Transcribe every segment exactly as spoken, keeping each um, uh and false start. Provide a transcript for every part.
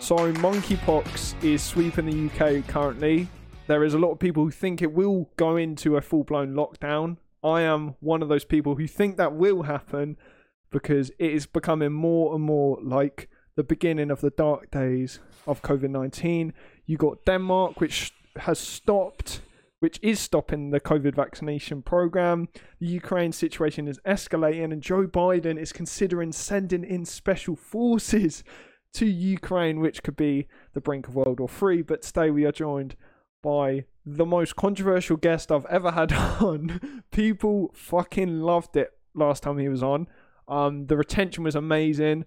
So monkeypox is sweeping the U K currently. There is a lot of people who think it will go into a full-blown lockdown. I am one of those people who think that will happen because it is becoming more and more like the beginning of the dark days of covid nineteen. You got Denmark, which has stopped, which is stopping the COVID vaccination program. The Ukraine situation is escalating, and Joe Biden is considering sending in special forces to Ukraine, which could be the brink of World War Three. But today we are joined by the most controversial guest I've ever had on. People fucking loved it last time he was on. Um, the retention was amazing,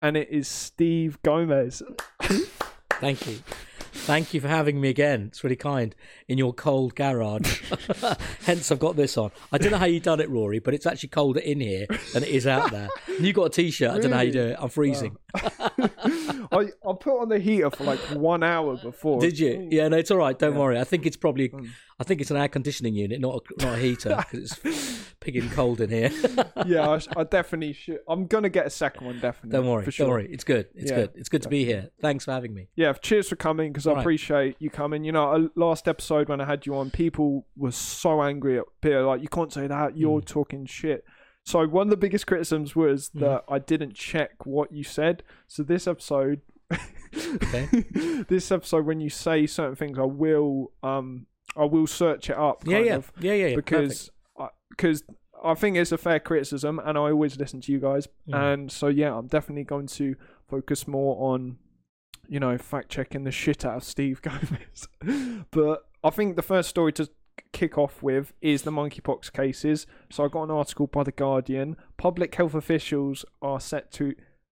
and it is Steve Gomez. Thank you. Thank you for having me again. It's really kind, in your cold garage. Hence, I've got this on. I don't know how you done it, Rory, but it's actually colder in here than it is out there. You got a T-shirt. Really? I don't know how you do it. I'm freezing. Wow. I, I put on the heater for like one hour before. Did you? Yeah, no, it's all right. Don't yeah. worry. I think it's probably, I think it's an air conditioning unit, not a, not a heater, because it's pigging cold in here. yeah, I, I definitely should. I'm going to get a second one, definitely. Don't worry. For sure. Don't worry. It's good. It's yeah, good. It's good definitely. to be here. Thanks for having me. Yeah, cheers for coming, because I right. appreciate you coming. You know, last episode when I had you on, people were so angry at Peter, like, you can't say that, you're mm. talking shit. So one of the biggest criticisms was that mm. I didn't check what you said. So this episode, okay. this episode, when you say certain things, I will, um, I will search it up. Kind yeah, yeah. Of, yeah, yeah, yeah, because because I, I think it's a fair criticism, and I always listen to you guys, mm. and so yeah, I'm definitely going to focus more on, you know, fact checking the shit out of Steve Gomez. But I think the first story to kick off with is the monkeypox cases. So I got an article by The Guardian. Public health officials are set to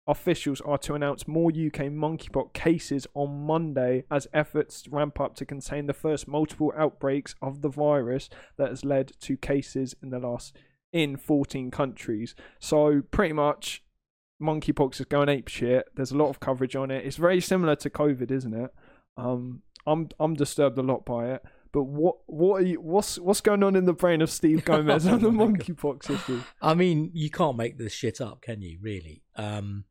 officials are to announce more U K monkeypox cases on Monday as efforts ramp up to contain the first multiple outbreaks of the virus that has led to cases in the last in fourteen countries. So pretty much monkeypox is going ape shit. There's a lot of coverage on it. It's very similar to COVID, isn't it? Um, I'm I'm disturbed a lot by it. But what what are you, what's what's going on in the brain of Steve Gomez on the monkeypox issue? I mean, you can't make this shit up, can you? Really? Um,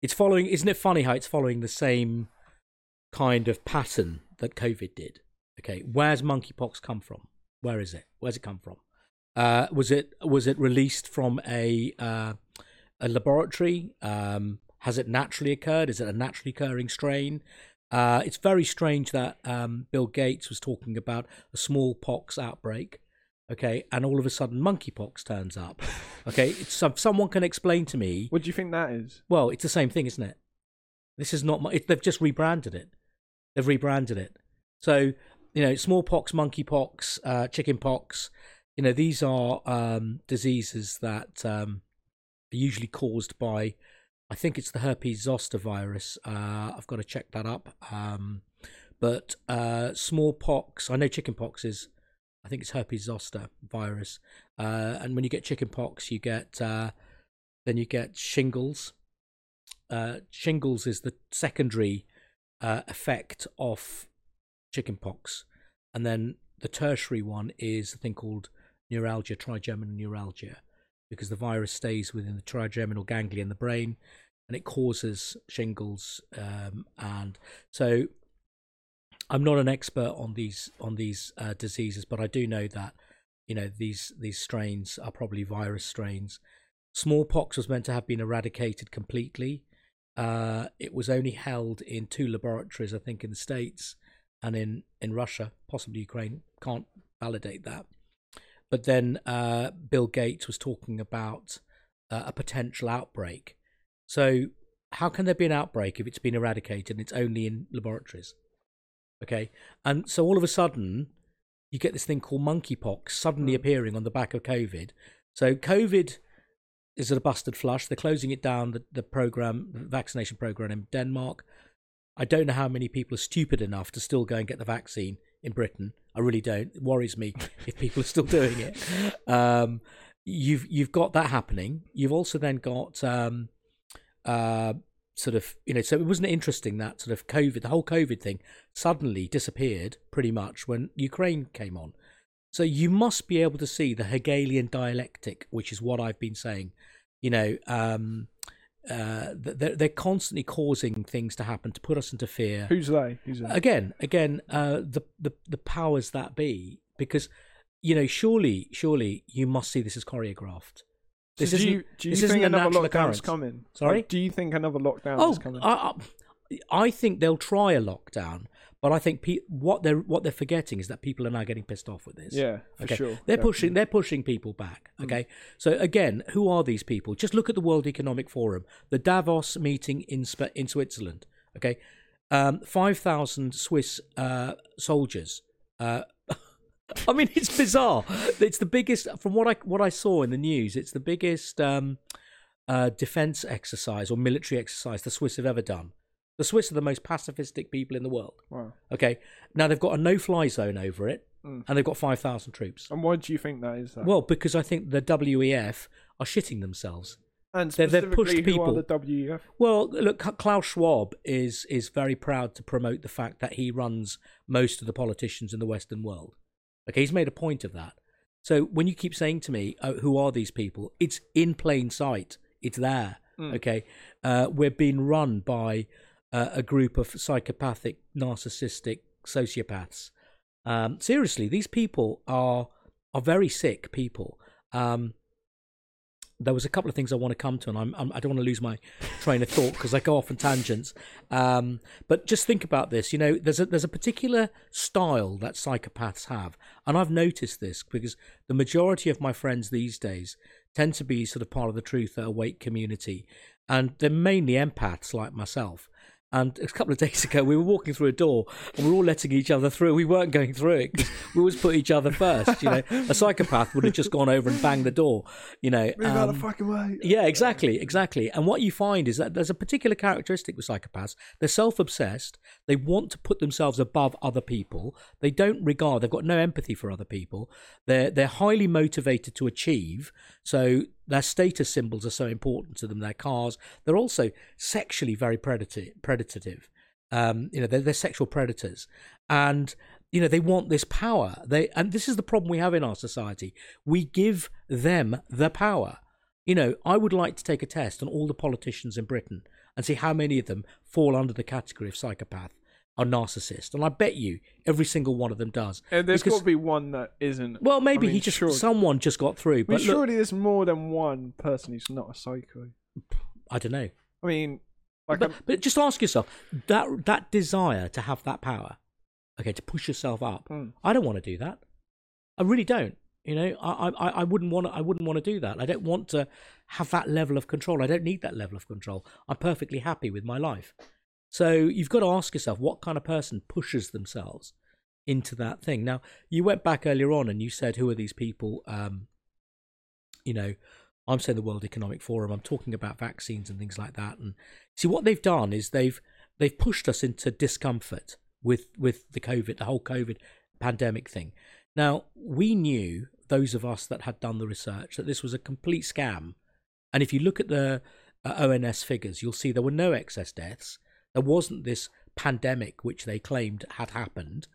it's following. Isn't it funny how it's following the same kind of pattern that COVID did? Okay, where's monkeypox come from? Where is it? Where's it come from? Uh, was it was it released from a uh, a laboratory? Um, has it naturally occurred? Is it a naturally occurring strain? Uh, it's very strange that um, Bill Gates was talking about a smallpox outbreak, okay, and all of a sudden monkeypox turns up, okay. It's, if someone can explain to me, what do you think that is? Well, it's the same thing, isn't it? This is not. It, they've just rebranded it. They've rebranded it. So you know, smallpox, monkeypox, uh, chickenpox. You know, these are um, diseases that um, are usually caused by, I think it's the herpes zoster virus. Uh, I've got to check that up. Um, but uh, smallpox, I know chickenpox is, I think it's herpes zoster virus. Uh, and when you get chickenpox, you get, uh, then you get shingles. Uh, shingles is the secondary uh, effect of chickenpox. And then the tertiary one is a thing called neuralgia, trigeminal neuralgia, because the virus stays within the trigeminal ganglia in the brain, and it causes shingles. Um, and so, I'm not an expert on these on these uh, diseases, but I do know that you know these these strains are probably virus strains. Smallpox was meant to have been eradicated completely. Uh, it was only held in two laboratories, I think, in the States and in in Russia, possibly Ukraine. Can't validate that. But then uh, Bill Gates was talking about uh, a potential outbreak. So how can there be an outbreak if it's been eradicated and it's only in laboratories? Okay. And so all of a sudden, you get this thing called monkeypox suddenly appearing on the back of COVID. So COVID is at a busted flush. They're closing it down, the, the program, the vaccination program in Denmark. I don't know how many people are stupid enough to still go and get the vaccine in Britain. I really don't. It worries me if people are still doing it. Um, you've you've got that happening. You've also then got um, uh, sort of, you know, so it wasn't interesting that sort of COVID, the whole COVID thing suddenly disappeared pretty much when Ukraine came on. So you must be able to see the Hegelian dialectic, which is what I've been saying. You know, um, Uh, they're, they're constantly causing things to happen to put us into fear. Who's they? Who's they? Again, again, uh, the, the the powers that be, because you know, surely, surely, you must see this as choreographed. This so do you, do you this think another lockdown's coming? Sorry, like, do you think another lockdown oh, is coming? I, I think they'll try a lockdown, but I think pe- what they're what they're forgetting is that people are now getting pissed off with this. Yeah, for okay? sure. They're yeah. pushing. They're pushing people back. Okay, mm. So again, who are these people? Just look at the World Economic Forum, the Davos meeting in Sp- in Switzerland. Okay, um, five thousand Swiss uh, soldiers. Uh, I mean, it's bizarre. It's the biggest from what I what I saw in the news. It's the biggest um, uh, defense exercise or military exercise the Swiss have ever done. The Swiss are the most pacifistic people in the world. Wow. Okay. Now, they've got a no-fly zone over it, mm. and they've got five thousand troops. And why do you think that is? That? Well, because I think the W E F are shitting themselves. And specifically, they've pushed who people. Are the W E F? Well, look, Klaus Schwab is is very proud to promote the fact that he runs most of the politicians in the Western world. Okay, he's made a point of that. So when you keep saying to me, oh, who are these people? It's in plain sight. It's there. Mm. Okay. Uh, we're being run by... Uh, a group of psychopathic, narcissistic sociopaths. Um, seriously, these people are are very sick people. Um, there was a couple of things I want to come to, and I'm, I'm, I don't want to lose my train of thought because I go off on tangents. Um, but just think about this. You know, there's a, there's a particular style that psychopaths have, and I've noticed this because the majority of my friends these days tend to be sort of part of the Truth That Awake community, and they're mainly empaths like myself. And a couple of days ago, we were walking through a door, and we were all letting each other through. We weren't going through it because we always put each other first. You know, a psychopath would have just gone over and banged the door. You know, move um, out of the fucking way. Yeah, exactly, exactly. And what you find is that there's a particular characteristic with psychopaths. They're self-obsessed. They want to put themselves above other people. They don't regard. They've got no empathy for other people. They're they're highly motivated to achieve. So their status symbols are so important to them, their cars. They're also sexually very predator- predative. Um, you know, they're, they're sexual predators. And, you know, they want this power. They And this is the problem we have in our society. We give them the power. You know, I would like to take a test on all the politicians in Britain and see how many of them fall under the category of psychopath or narcissist. And I bet you every single one of them does. And there's got to be one that isn't. Well, maybe I mean, he just, sure. someone just got through. But I mean, look, surely there's more than one person who's not a psycho. I don't know. I mean, like but, but just ask yourself, that that desire to have that power, okay, to push yourself up. Mm. I don't want to do that. I really don't. You know, I I I wouldn't want to, I wouldn't want to do that. I don't want to have that level of control. I don't need that level of control. I'm perfectly happy with my life. So you've got to ask yourself, what kind of person pushes themselves into that thing? Now, you went back earlier on and you said, who are these people? Um, you know, I'm saying the World Economic Forum. I'm talking about vaccines and things like that. And see, what they've done is they've they've pushed us into discomfort with, with the COVID, the whole COVID pandemic thing. Now, we knew, those of us that had done the research, that this was a complete scam. And if you look at the uh, O N S figures, you'll see there were no excess deaths. There wasn't this pandemic which they claimed had happened.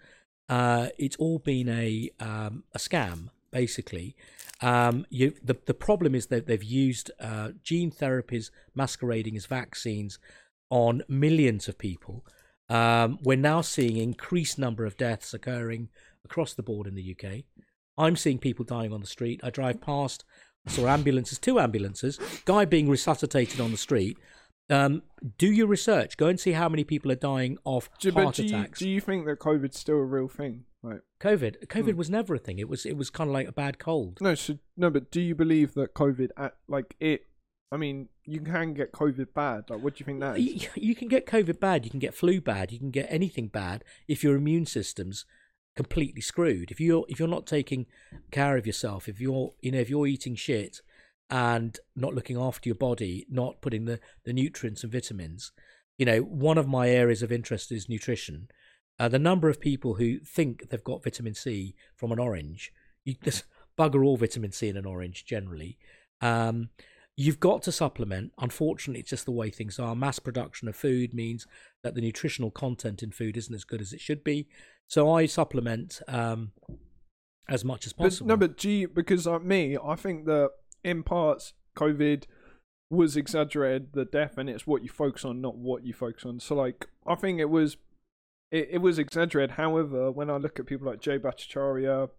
Uh, it's all been a um, a scam, basically. Um, you, the the problem is that they've used uh, gene therapies masquerading as vaccines on millions of people. Um, we're now seeing increased number of deaths occurring across the board in the U K. I'm seeing people dying on the street. I drive past, I saw ambulances, two ambulances, guy being resuscitated on the street. Um, do your research. Go and see how many people are dying of do, heart do attacks. You, do you think that COVID's still a real thing? Right. COVID, COVID mm. was never a thing. It was, it was kind of like a bad cold. No, so, no, but do you believe that COVID, at, like it? I mean, you can get COVID bad. Like, what do you think that is? You, you can get COVID bad. You can get flu bad. You can get anything bad if your immune system's completely screwed. If you're, if you're not taking care of yourself, if you're, you know, if you're eating shit and not looking after your body, not putting the, the nutrients and vitamins. You know, one of my areas of interest is nutrition. Uh, the number of people who think they've got vitamin C from an orange, you, there's bugger all vitamin C in an orange generally. Um, you've got to supplement. Unfortunately, it's just the way things are. Mass production of food means that the nutritional content in food isn't as good as it should be. So I supplement um, as much as possible. But, no, but gee, because like me, I think that in parts, COVID was exaggerated, the death, and it's what you focus on, not what you focus on. So, like, I think it was it, it was exaggerated. However, when I look at people like Jay Bhattacharya,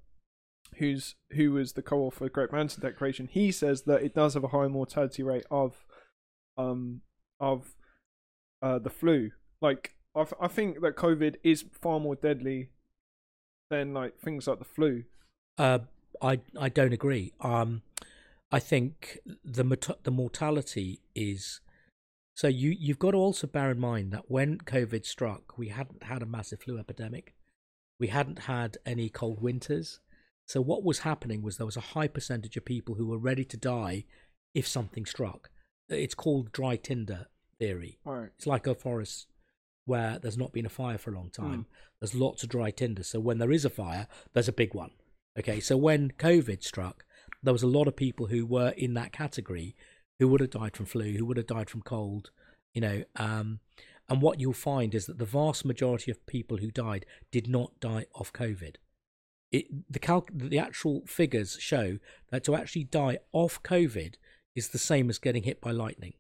who's who was the co-author of the Great Manson Declaration, he says that it does have a high mortality rate of um of uh the flu. Like, I, th- I think that COVID is far more deadly than like things like the flu. Uh, I I don't agree. Um. I think the the mortality is, so you, you've got to also bear in mind that when COVID struck, we hadn't had a massive flu epidemic. We hadn't had any cold winters. So what was happening was there was a high percentage of people who were ready to die if something struck. It's called dry tinder theory. Right. It's like a forest where there's not been a fire for a long time. Mm. There's lots of dry tinder. So when there is a fire, there's a big one. Okay, so when COVID struck, there was a lot of people who were in that category who would have died from flu, who would have died from cold, you know. Um, and what you'll find is that the vast majority of people who died did not die of COVID. It, the, cal- the actual figures show that to actually die of COVID is the same as getting hit by lightning.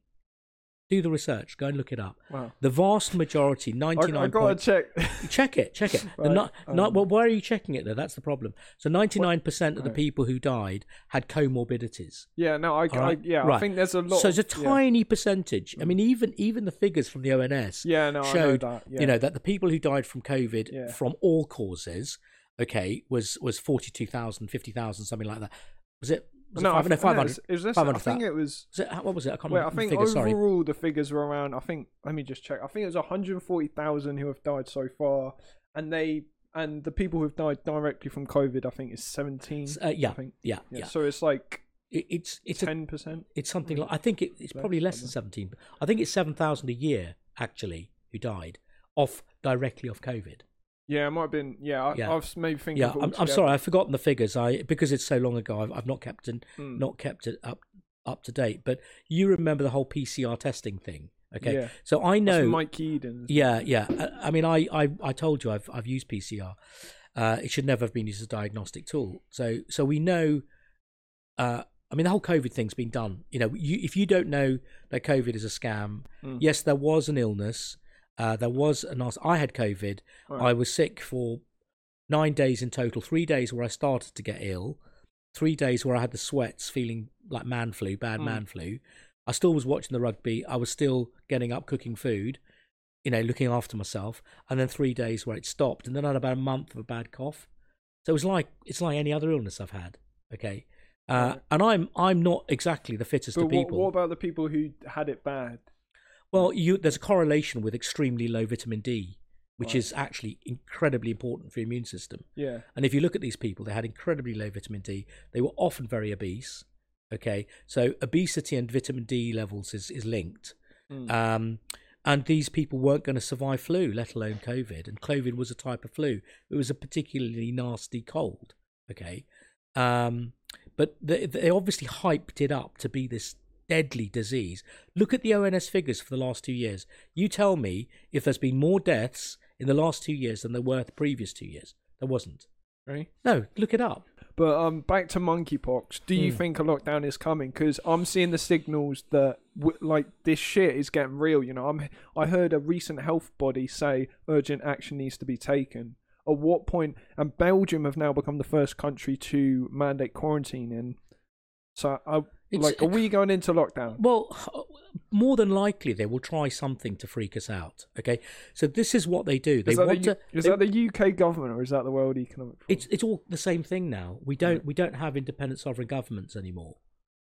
Do the research. Go and look it up. Wow. The vast majority, ninety-nine. I, I gotta check. Check it. Check it. Right. Not, um, not, well, why are you checking it though? That's the problem. So ninety-nine percent of the people who died had comorbidities. Yeah. No. I. Right? I yeah. Right. I think there's a lot. So it's a tiny yeah. percentage. I mean, even even the figures from the O N S. Yeah. No. Showed, I know that. Yeah. You know that the people who died from COVID yeah. from all causes, okay, was was forty-two thousand, fifty thousand, something like that. Was it? Was no, it five hundred, I, think, no, it was, it was I think it was. was it, what was it? I can't wait, remember. I think the figures, overall sorry. the figures were around. I think. Let me just check. I think it was one hundred forty thousand who have died so far, and they and the people who have died directly from COVID, I think, is seventeen. Uh, yeah, I think. yeah, yeah, yeah. So it's like it, it's it's ten percent. It's something like I think it, it's probably less than seventeen. I think it's seven thousand a year actually who died off directly off COVID. Yeah, it might have been. Yeah, I, yeah. I was maybe thinking. Yeah, I'm, I'm sorry, I've forgotten the figures. I because it's so long ago, I've, I've not kept in, mm. not kept it up up to date. But you remember the whole P C R testing thing, okay? Yeah. So I know. That's Mike Eden. Yeah, yeah. I, I mean, I, I, I told you I've I've used P C R. Uh, it should never have been used as a diagnostic tool. So so we know. Uh, I mean, the whole COVID thing's been done. You know, you, if you don't know that COVID is a scam, mm. yes, there was an illness. Uh, there was an ask. I had COVID. Right. I was sick for nine days in total. Three days where I started to get ill. Three days where I had the sweats, feeling like man flu, bad mm. man flu. I still was watching the rugby. I was still getting up, cooking food, you know, looking after myself. And then three days where it stopped. And then I had about a month of a bad cough. So it was like it's like any other illness I've had. Okay, uh, right. and I'm I'm not exactly the fittest but of people. What, what about the people who had it bad? Well, you, there's a correlation with extremely low vitamin D, which right. is actually incredibly important for your immune system. Yeah. And if you look at these people, they had incredibly low vitamin D. They were often very obese. Okay. So obesity and vitamin D levels is, is linked. Mm. Um, and these people weren't going to survive flu, let alone COVID. And COVID was a type of flu. It was a particularly nasty cold. Okay. Um, but they, they obviously hyped it up to be this deadly disease. Look at the O N S figures for the last two years. You tell me if there's been more deaths in the last two years than there were the previous two years. There wasn't. Really? No, look it up. But um, back to monkeypox. Do you mm. think a lockdown is coming? Because I'm seeing the signals that w- like this shit is getting real. You know, I'm. I heard a recent health body say urgent action needs to be taken. At what point? And Belgium have now become the first country to mandate quarantine in. So I. It's, like, are we going into lockdown? Well, more than likely, they will try something to freak us out. Okay, so this is what they do. They is that, want the, U- to, is they, that the U K government or is that the World Economic Forum? It's it's all the same thing now. We don't right. we don't have independent sovereign governments anymore.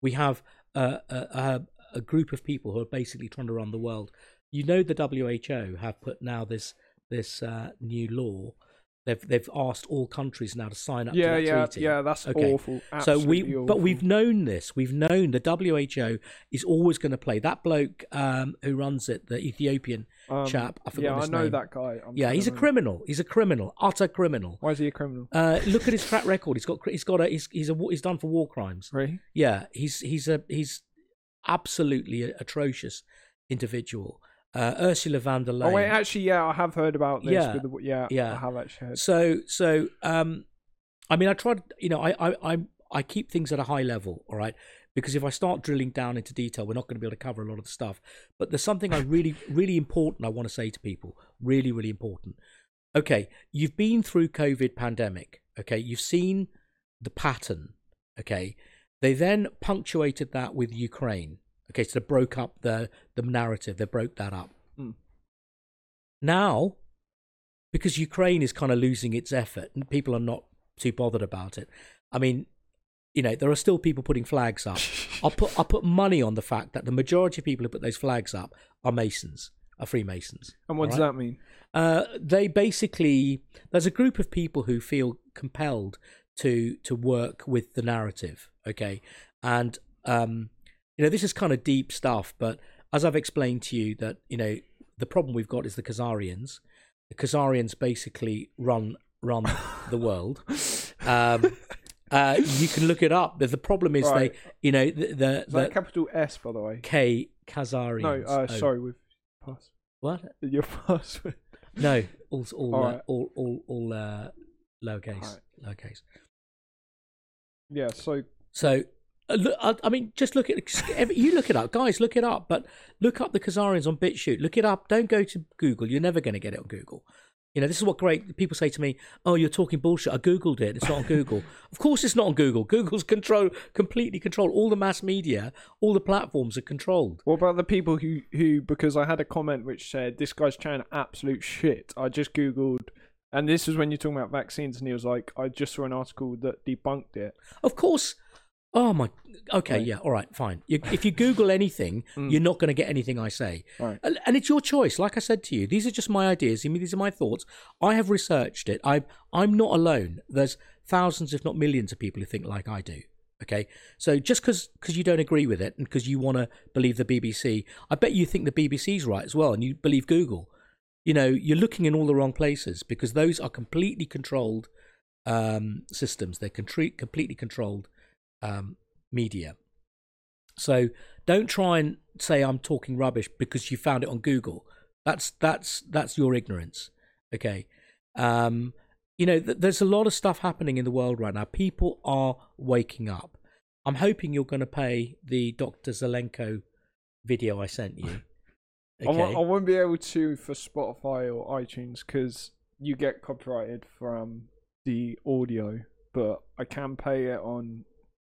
We have uh, a, a a group of people who are basically trying to run the world. You know, the W H O have put now this this uh, new law. They've they've asked all countries now to sign up yeah, to that yeah, treaty. Yeah, yeah, that's okay. awful. Absolutely so we, awful. But we've known this. We've known the W H O is always going to play that bloke um, who runs it, the Ethiopian um, chap. I forgot yeah, his I know name. that guy. I'm yeah, he's a criminal. He's a criminal, utter criminal. Why is he a criminal? Uh, look at his track record. He's got he's got a he's he's, a, he's done for war crimes. Really? Yeah, he's he's a he's absolutely an atrocious individual. Uh, Ursula von der Leyen. Oh, wait, actually, yeah, I have heard about this. Yeah, with the, yeah, yeah, I have actually heard. So, so, um, I mean, I tried, you know, I, I, I, I keep things at a high level, all right? because if I start drilling down into detail, we're not going to be able to cover a lot of the stuff. But there's something I really, really important I want to say to people. Really, really important. Okay, you've been through COVID pandemic. Okay, you've seen the pattern. Okay, they then punctuated that with Ukraine. Okay, so they broke up the, the narrative. They broke that up. Mm. Now, because Ukraine is kind of losing its effort and people are not too bothered about it. I mean, you know, there are still people putting flags up. I'll put I'll put money on the fact that the majority of people who put those flags up are Masons, are Freemasons. And what does that mean? Uh, they basically, there's a group of people who feel compelled to to work with the narrative, okay? And, um, you know, this is kind of deep stuff, but as I've explained to you that, you know, the problem we've got is the Khazarians. The Khazarians basically run run the world. Um, uh, you can look it up. The problem is right. they, you know, the, the, is that the capital S, by the way. K Khazarians. No, uh, oh. sorry, we've passed. What? Your password? No, all all all, right. uh, all all all uh, lowercase, right. lowercase. Yeah. So. So. I mean, just look at you. Look it up, guys. Look it up, but look up the Khazarians on BitChute. Look it up. Don't go to Google. You're never going to get it on Google. You know, this is what great people say to me. Oh, you're talking bullshit. I googled it. It's not on Google. Of course, it's not on Google. Google's control completely controlled. All the mass media, all the platforms are controlled. What about the people who who? Because I had a comment which said this guy's trying absolute shit. I just googled. And this was when you're talking about vaccines, and he was like, I just saw an article that debunked it. Of course. Oh my, okay, right. yeah, all right, fine. You, if you Google anything, mm. you're not going to get anything I say. Right. And, and it's your choice. Like I said to you, these are just my ideas. I mean, these are my thoughts. I have researched it. I, I'm not alone. There's thousands, if not millions of people who think like I do, okay? So just because you don't agree with it and because you want to believe the B B C, I bet you think the B B C's right as well and you believe Google. You know, you're looking in all the wrong places because those are completely controlled um, systems. They're contri- completely controlled Um, media. So don't try and say I'm talking rubbish because you found it on Google. That's that's that's your ignorance. Okay, um, you know th- there's a lot of stuff happening in the world right now. People are waking up. I'm hoping you're going to pay the Doctor Zelenko video I sent you. Okay. I, w- I won't be able to for Spotify or iTunes because you get copyrighted from the audio, but I can pay it on.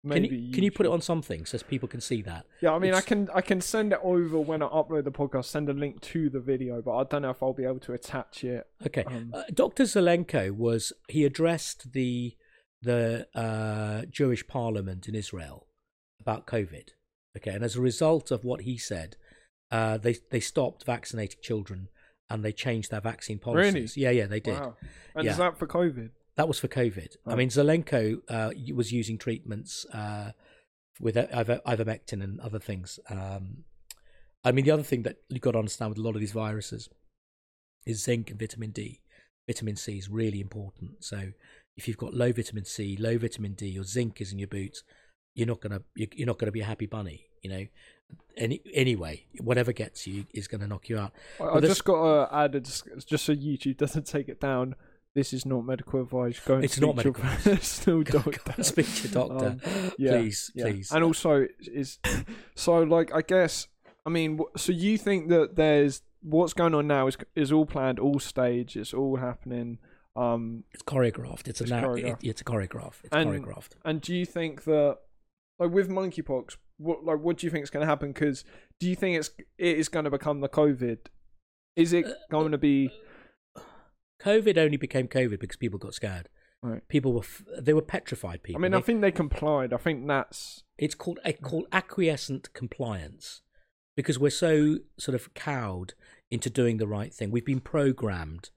Maybe can you, can you put it on something so people can see that? Yeah, I mean, it's... I can I can send it over when I upload the podcast, send a link to the video, but I don't know if I'll be able to attach it. Okay, um, uh, Doctor Zelenko was he addressed the the uh, Jewish Parliament in Israel about COVID. Okay, and as a result of what he said, uh, they they stopped vaccinating children and they changed their vaccine policies. Really? Yeah, yeah, they did. Wow. And yeah. Is that for COVID? That was for COVID. Oh. I mean, Zelenko uh, was using treatments uh, with iver- ivermectin and other things. Um, I mean, the other thing that you've got to understand with a lot of these viruses is zinc and vitamin D. Vitamin C is really important. So if you've got low vitamin C, low vitamin D, your zinc is in your boots, you're not gonna you're not gonna be a happy bunny, you know. Any anyway, whatever gets you is going to knock you out. I, I just got to add a, just so YouTube doesn't take it down. This is not medical advice. Go and it's speak not medical your professional doctor. Go and speak to your doctor, um, yeah, please, yeah. please. And also, is so like I guess I mean. So you think that there's what's going on now is is all planned, all staged, it's all happening. Um, it's choreographed. It's, it's a choreographed. It, it's a choreographed. It's and, choreographed. And do you think that like with monkeypox, what like what do you think is going to happen? Because do you think it's it is going to become the COVID? Is it going to be? COVID only became COVID because people got scared. Right. People were f- they were petrified. People. I mean, they, I think they complied. I think that's it's called it's called acquiescent compliance because we're so sort of cowed into doing the right thing. We've been programmed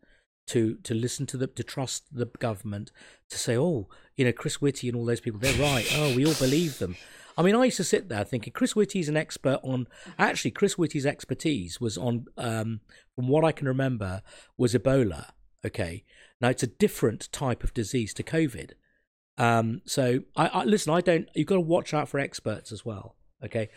to to listen to the to trust the government to say, oh, you know, Chris Whitty and all those people, they're right. Oh, we all believe them. I mean, I used to sit there thinking Chris Whitty's an expert on. Actually, Chris Whitty's expertise was on, um, from what I can remember, was Ebola. Okay, now it's a different type of disease to COVID. Um, so I, I listen. I don't. You've got to watch out for experts as well. Okay,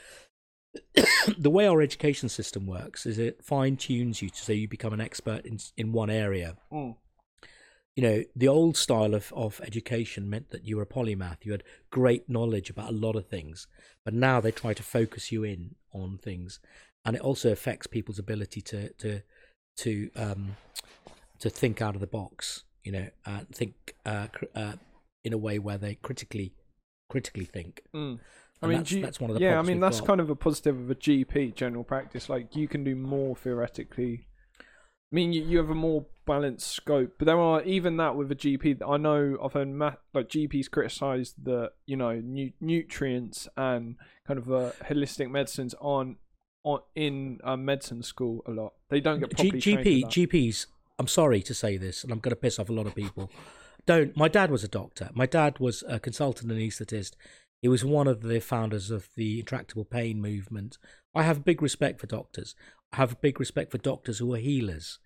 the way our education system works is it fine tunes you to so you become an expert in in one area. Mm. you know, the old style of, of education meant that you were a polymath. You had great knowledge about a lot of things, but now they try to focus you in on things, and it also affects people's ability to to to um, to think out of the box. You know, uh, think uh, cr- uh, in a way where they critically critically think. Mm. I mean, that's, G- that's one of the yeah. I mean, that's got. kind of a positive of a G P, general practice. Like, you can do more theoretically. I mean, you, you have a more balanced scope, but there are even that with a G P. I know I've heard math, like G Ps criticised that, you know, nu- nutrients and kind of uh, holistic medicines aren't, aren't in uh, medicine school a lot. They don't get properly G- G P, trained for that. G Ps. I'm sorry to say this, and I'm going to piss off a lot of people. Don't. My dad was a doctor. My dad was a consultant anaesthetist. He was one of the founders of the intractable pain movement. I have big respect for doctors. I have a big respect for doctors who are healers.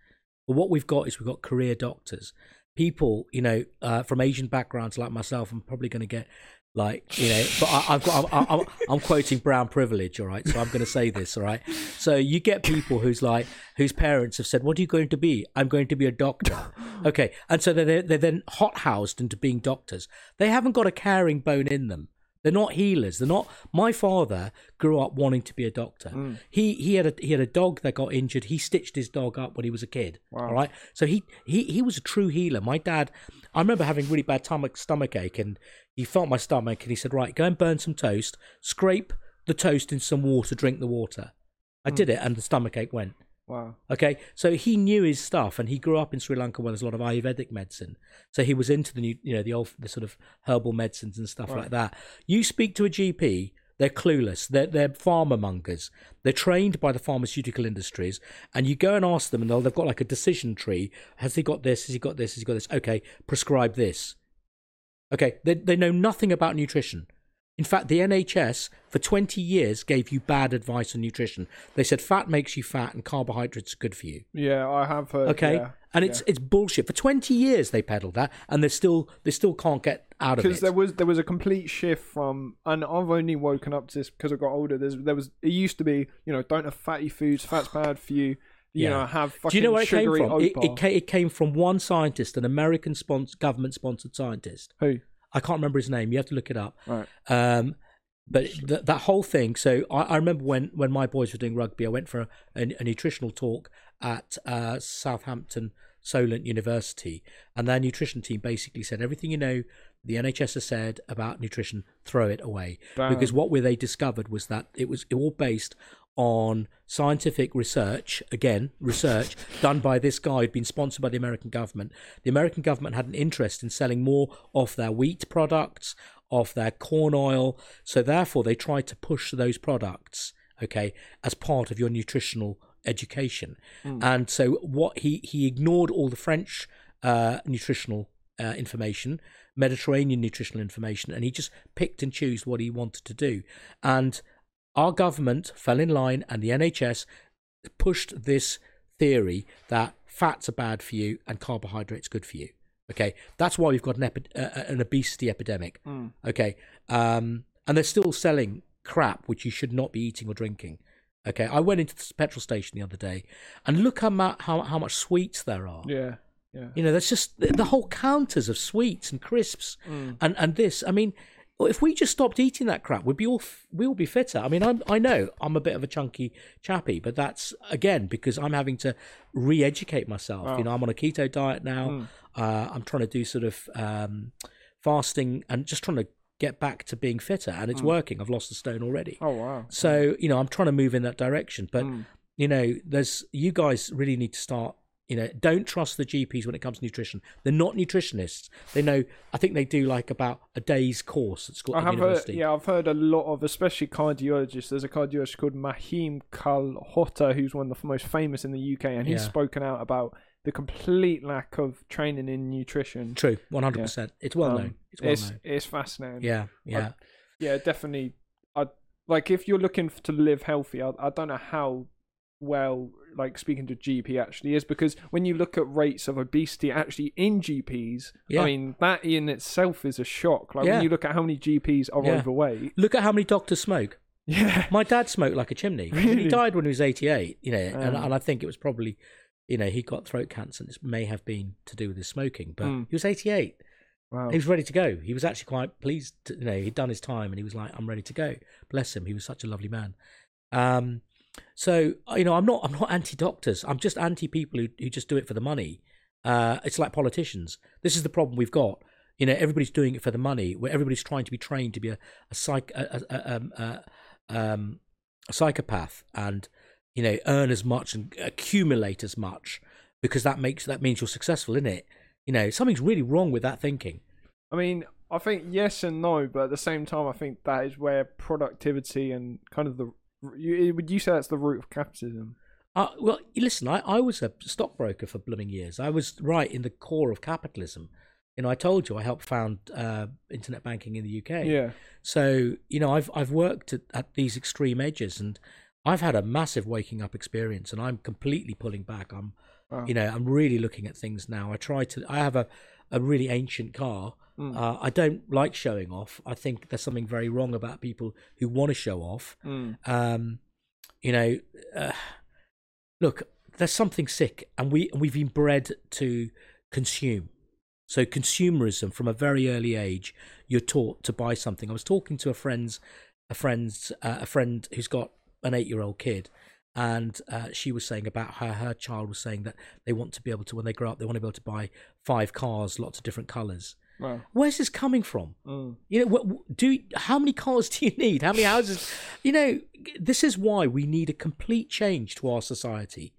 But what we've got is we've got career doctors. People, you know, uh, from Asian backgrounds like myself, I'm probably going to get, like, you know, but I, I've got, I'm, I'm, I'm quoting brown privilege, all right? So I'm going to say this, all right? So you get people who's like, whose parents have said, what are you going to be? I'm going to be a doctor. Okay. And so they're, they're then hothoused into being doctors. They haven't got a caring bone in them. They're not healers. They're not. My father grew up wanting to be a doctor. Mm. He he had a he had a dog that got injured. He stitched his dog up when he was a kid. Wow. All right. So he, he he was a true healer. My dad, I remember having really bad stomach stomach ache, and he felt my stomach, and he said, right, go and burn some toast, scrape the toast in some water, drink the water. I mm. did it, and the stomach ache went. Wow. Okay. So he knew his stuff, and he grew up in Sri Lanka where there's a lot of Ayurvedic medicine. So he was into the new, you know, the old, the sort of herbal medicines and stuff right. like that. You speak to a G P, they're clueless. They're they're pharmamongers. They're trained by the pharmaceutical industries, and you go and ask them, and they'll, they've got like a decision tree. Has he got this? Has he got this? Has he got this? Okay, prescribe this. Okay, they they know nothing about nutrition. In fact, the N H S for twenty years gave you bad advice on nutrition. They said fat makes you fat and carbohydrates are good for you. Yeah, I have heard. Okay, yeah, and yeah. it's it's bullshit. For twenty years they peddled that, and they still they still can't get out of it. Because there was there was a complete shift from, and I've only woken up to this because I got older. There's there was it used to be, you know, don't have fatty foods, fat's bad for you. You yeah. know, have fucking Do you know where it came from? It, it, it came from one scientist, an American sponsor, government-sponsored scientist. Who? I can't remember his name. You have to look it up. Right. Um, but th- that whole thing. So I, I remember when, when my boys were doing rugby, I went for a, a, a nutritional talk at uh, Southampton Solent University. And their nutrition team basically said, everything you know the N H S has said about nutrition, throw it away. Damn. Because what they discovered was that it was all based on scientific research, again, research done by this guy who'd been sponsored by the American government. The American government had an interest in selling more of their wheat products, of their corn oil. So therefore, they tried to push those products, okay, as part of your nutritional education. Mm. And so what he, he ignored all the French uh, nutritional uh, information, Mediterranean nutritional information, and he just picked and chose what he wanted to do. And our government fell in line, and the N H S pushed this theory that fats are bad for you and carbohydrates good for you. Okay, that's why we've got an, epi- uh, an obesity epidemic. Mm. Okay, um, and they're still selling crap which you should not be eating or drinking. Okay, I went into the petrol station the other day, and look how ma- how, how much sweets there are. Yeah, yeah. You know, that's just the whole counters of sweets and crisps mm. and and this. I mean, if we just stopped eating that crap, we'd be all we would be fitter. I mean, I'm, I know I'm a bit of a chunky chappy, but that's, again, because I'm having to re-educate myself. Wow. You know, I'm on a keto diet now. Mm. Uh, I'm trying to do sort of um, fasting and just trying to get back to being fitter, and it's mm. working. I've lost a stone already. Oh, wow. So, you know, I'm trying to move in that direction. But, mm. you know, there's you guys really need to start. You know, don't trust the G Ps when it comes to nutrition. They're not nutritionists. They know, I think they do like about a day's course at school. I have university. Heard, yeah, I've heard a lot of, especially cardiologists. There's a cardiologist called Mahim Kalhotta, who's one of the most famous in the U K, and he's yeah. spoken out about the complete lack of training in nutrition. True, one hundred percent. Yeah. It's well um, known. It's well it's, known. It's fascinating. Yeah, yeah. I, yeah, definitely. I Like, if you're looking to live healthy, I, I don't know how well, like, speaking to G P actually is, because when you look at rates of obesity actually in G Ps, yeah. I mean, that in itself is a shock. Like, yeah. when you look at how many G Ps are yeah. overweight. Look at how many doctors smoke. Yeah. My dad smoked like a chimney. Really? He died when he was eighty-eight, you know, um, and, and I think it was probably you know, he got throat cancer, and this may have been to do with his smoking, but mm. he was eighty-eight. Wow. He was ready to go. He was actually quite pleased. To, you know, he'd done his time, and he was like, "I'm ready to go." Bless him. He was such a lovely man. Um, so you know, I'm not, I'm not anti-doctors. I'm just anti-people who who just do it for the money. Uh, it's like politicians. This is the problem we've got. You know, everybody's doing it for the money. Where everybody's trying to be trained to be a a, psych, a, a, a, a, um, a psychopath, and you know, earn as much and accumulate as much, because that makes that means you're successful, isn't it? You know, something's really wrong with that thinking. I mean, I think yes and no, but at the same time, I think that is where productivity and kind of the... You, would you say that's the root of capitalism? Uh, well, listen, I, I was a stockbroker for blooming years. I was right in the core of capitalism. You know, I told you I helped found uh, internet banking in the U K. Yeah. So, you know, I've, I've worked at, at these extreme edges, and I've had a massive waking up experience, and I'm completely pulling back. I'm... Wow. You know, I'm really looking at things now. I try to, I have a, a really ancient car. Mm. Uh, I don't like showing off. I think there's something very wrong about people who want to show off. Mm. Um, you know, uh, look, there's something sick, and we, and we've been bred to consume. So consumerism from a very early age, you're taught to buy something. I was talking to a friend's, a friend's, uh, a friend who's got an eight-year-old kid. And uh, she was saying about her, her child was saying that they want to be able to, when they grow up, they want to be able to buy five cars, lots of different colours. Wow. Where's this coming from? Mm. You know, what, do how many cars do you need? How many houses? You know, this is why we need a complete change to our society.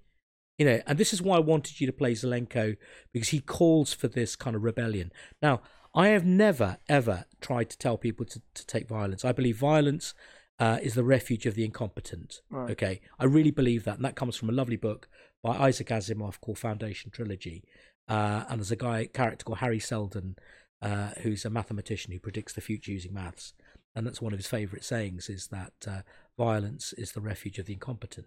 You know, and this is why I wanted you to play Zelenko, because he calls for this kind of rebellion. Now, I have never, ever tried to tell people to, to take violence. I believe violence... Uh, is the refuge of the incompetent. Right. Okay, I really believe that, and that comes from a lovely book by Isaac Asimov called Foundation Trilogy. Uh, and there's a guy, character called Harry Seldon, uh, who's a mathematician who predicts the future using maths, and that's one of his favourite sayings, is that uh, violence is the refuge of the incompetent.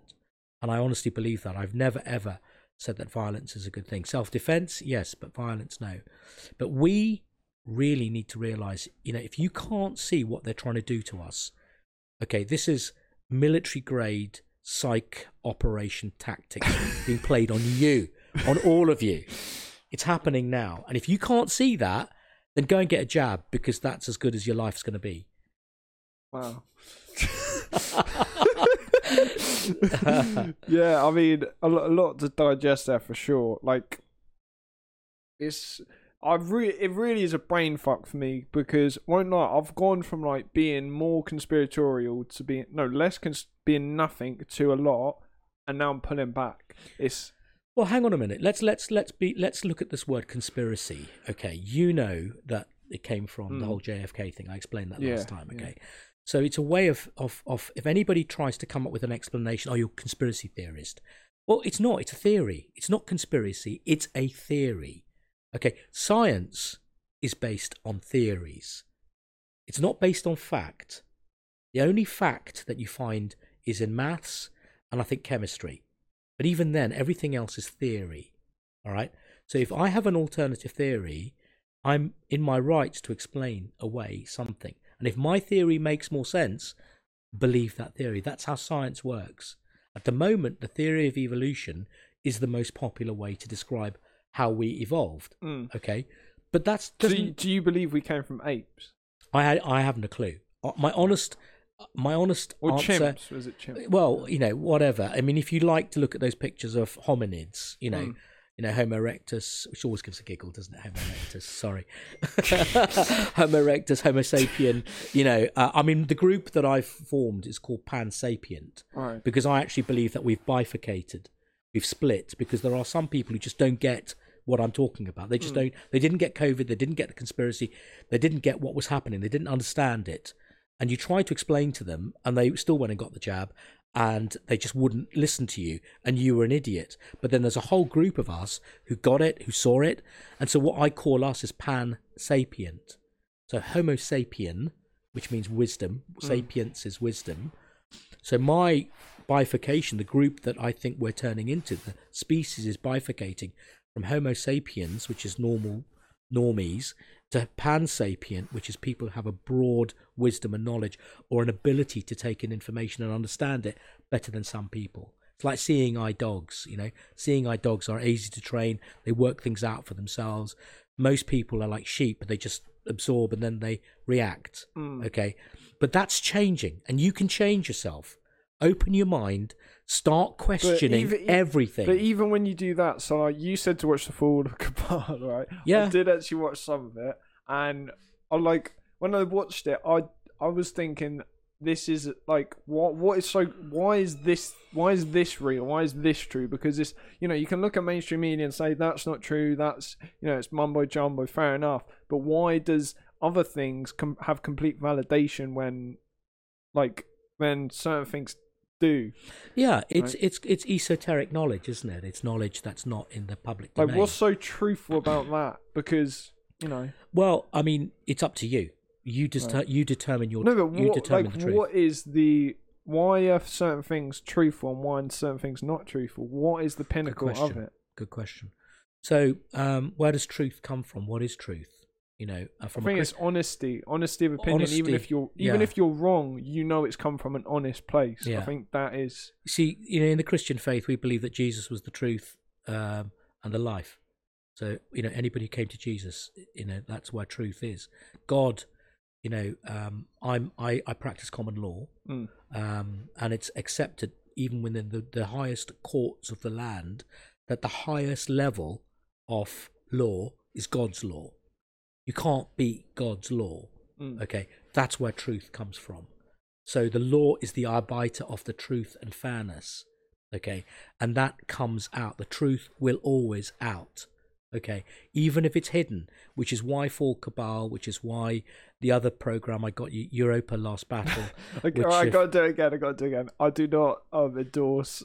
And I honestly believe that. I've never ever said that violence is a good thing. Self-defence, yes, but violence, no. But we really need to realise, you know, if you can't see what they're trying to do to us. Okay, this is military-grade psych operation tactics being played on you, on all of you. It's happening now. And if you can't see that, then go and get a jab, because that's as good as your life's going to be. Wow. Yeah, I mean, a lot to digest there for sure. Like, it's... I've re- it really is a brain fuck for me, because won't lie, I've gone from like being more conspiratorial to being no less cons- being nothing to a lot, and now I'm pulling back. It's well, hang on a minute. Let's let's let's be let's look at this word conspiracy. Okay, you know that it came from mm. the whole J F K thing. I explained that yeah, last time. Okay, yeah. So it's a way of, of of if anybody tries to come up with an explanation, oh, you're a conspiracy theorist. Well, it's not. It's a theory. It's not conspiracy. It's a theory. Okay, science is based on theories. It's not based on fact. The only fact that you find is in maths and I think chemistry. But even then, everything else is theory. All right? So if I have an alternative theory, I'm in my rights to explain away something. And if my theory makes more sense, believe that theory. That's how science works. At the moment, the theory of evolution is the most popular way to describe how we evolved. Mm. Okay, but that's do you, do you believe we came from apes? I I haven't a clue. My honest, my honest or answer. Chimps? Was it chimps? Well, you know, whatever. I mean, if you like to look at those pictures of hominids, you know, mm. you know, Homo erectus, which always gives a giggle, doesn't it? Homo erectus, sorry, Homo erectus, Homo sapien. You know, uh, I mean, the group that I've formed is called Pan Sapient, right, because I actually believe that we've bifurcated, we've split, because there are some people who just don't get what I'm talking about. They just mm. don't, they didn't get COVID, they didn't get the conspiracy, they didn't get what was happening, they didn't understand it. And you try to explain to them and they still went and got the jab and they just wouldn't listen to you and you were an idiot. But then there's a whole group of us who got it, who saw it. And so what I call us is Pan Sapient. So Homo sapien, which means wisdom, mm. sapience is wisdom. So my bifurcation, the group that I think we're turning into, the species is bifurcating from Homo sapiens, which is normal normies, to Pan Sapient, which is people who have a broad wisdom and knowledge or an ability to take in information and understand it better than some people. It's like seeing eye dogs, you know. Seeing eye dogs are easy to train. They work things out for themselves. Most people are like sheep. They just absorb and then they react. Mm. Okay. But that's changing. And you can change yourself. Open your mind. Start questioning but even, everything. But even when you do that, so like you said to watch the Fall of Cabal, right? Yeah. I did actually watch some of it. And I like, when I watched it, I I was thinking, this is like, what? What is so? Why is this? Why is this real? Why is this true? Because it's, you know, you can look at mainstream media and say that's not true. That's, you know, it's mumbo jumbo. Fair enough. But why does other things com- have complete validation when, like, when certain things do? Yeah, it's right? it's it's esoteric knowledge, isn't it? It's knowledge that's not in the public domain. Like, what's so truthful about that? Because, you know. Well, I mean, it's up to you. You just right. you determine your no, but what, you determine like, the truth. What is the why are certain things truthful and why are certain things not truthful? What is the pinnacle of it? Good question. So, um, where does truth come from? What is truth? You know, uh, from I think a it's honesty, honesty of opinion. Honesty, even if you're even yeah. if you're wrong, you know it's come from an honest place. Yeah. I think that is. See, you know, in the Christian faith, we believe that Jesus was the truth um, and the life. So, you know, anybody who came to Jesus, you know, that's where truth is. God. You know, um, I'm, I, I practice common law, mm. um, and it's accepted even within the, the highest courts of the land that the highest level of law is God's law. You can't beat God's law. Mm. Okay, that's where truth comes from. So the law is the arbiter of the truth and fairness. Okay, and that comes out. The truth will always out. Okay, even if it's hidden, which is why Fall Cabal, which is why the other program I got, Europa Last Battle. okay, right, if... I got to do it again. I got to do it again. I do not um, endorse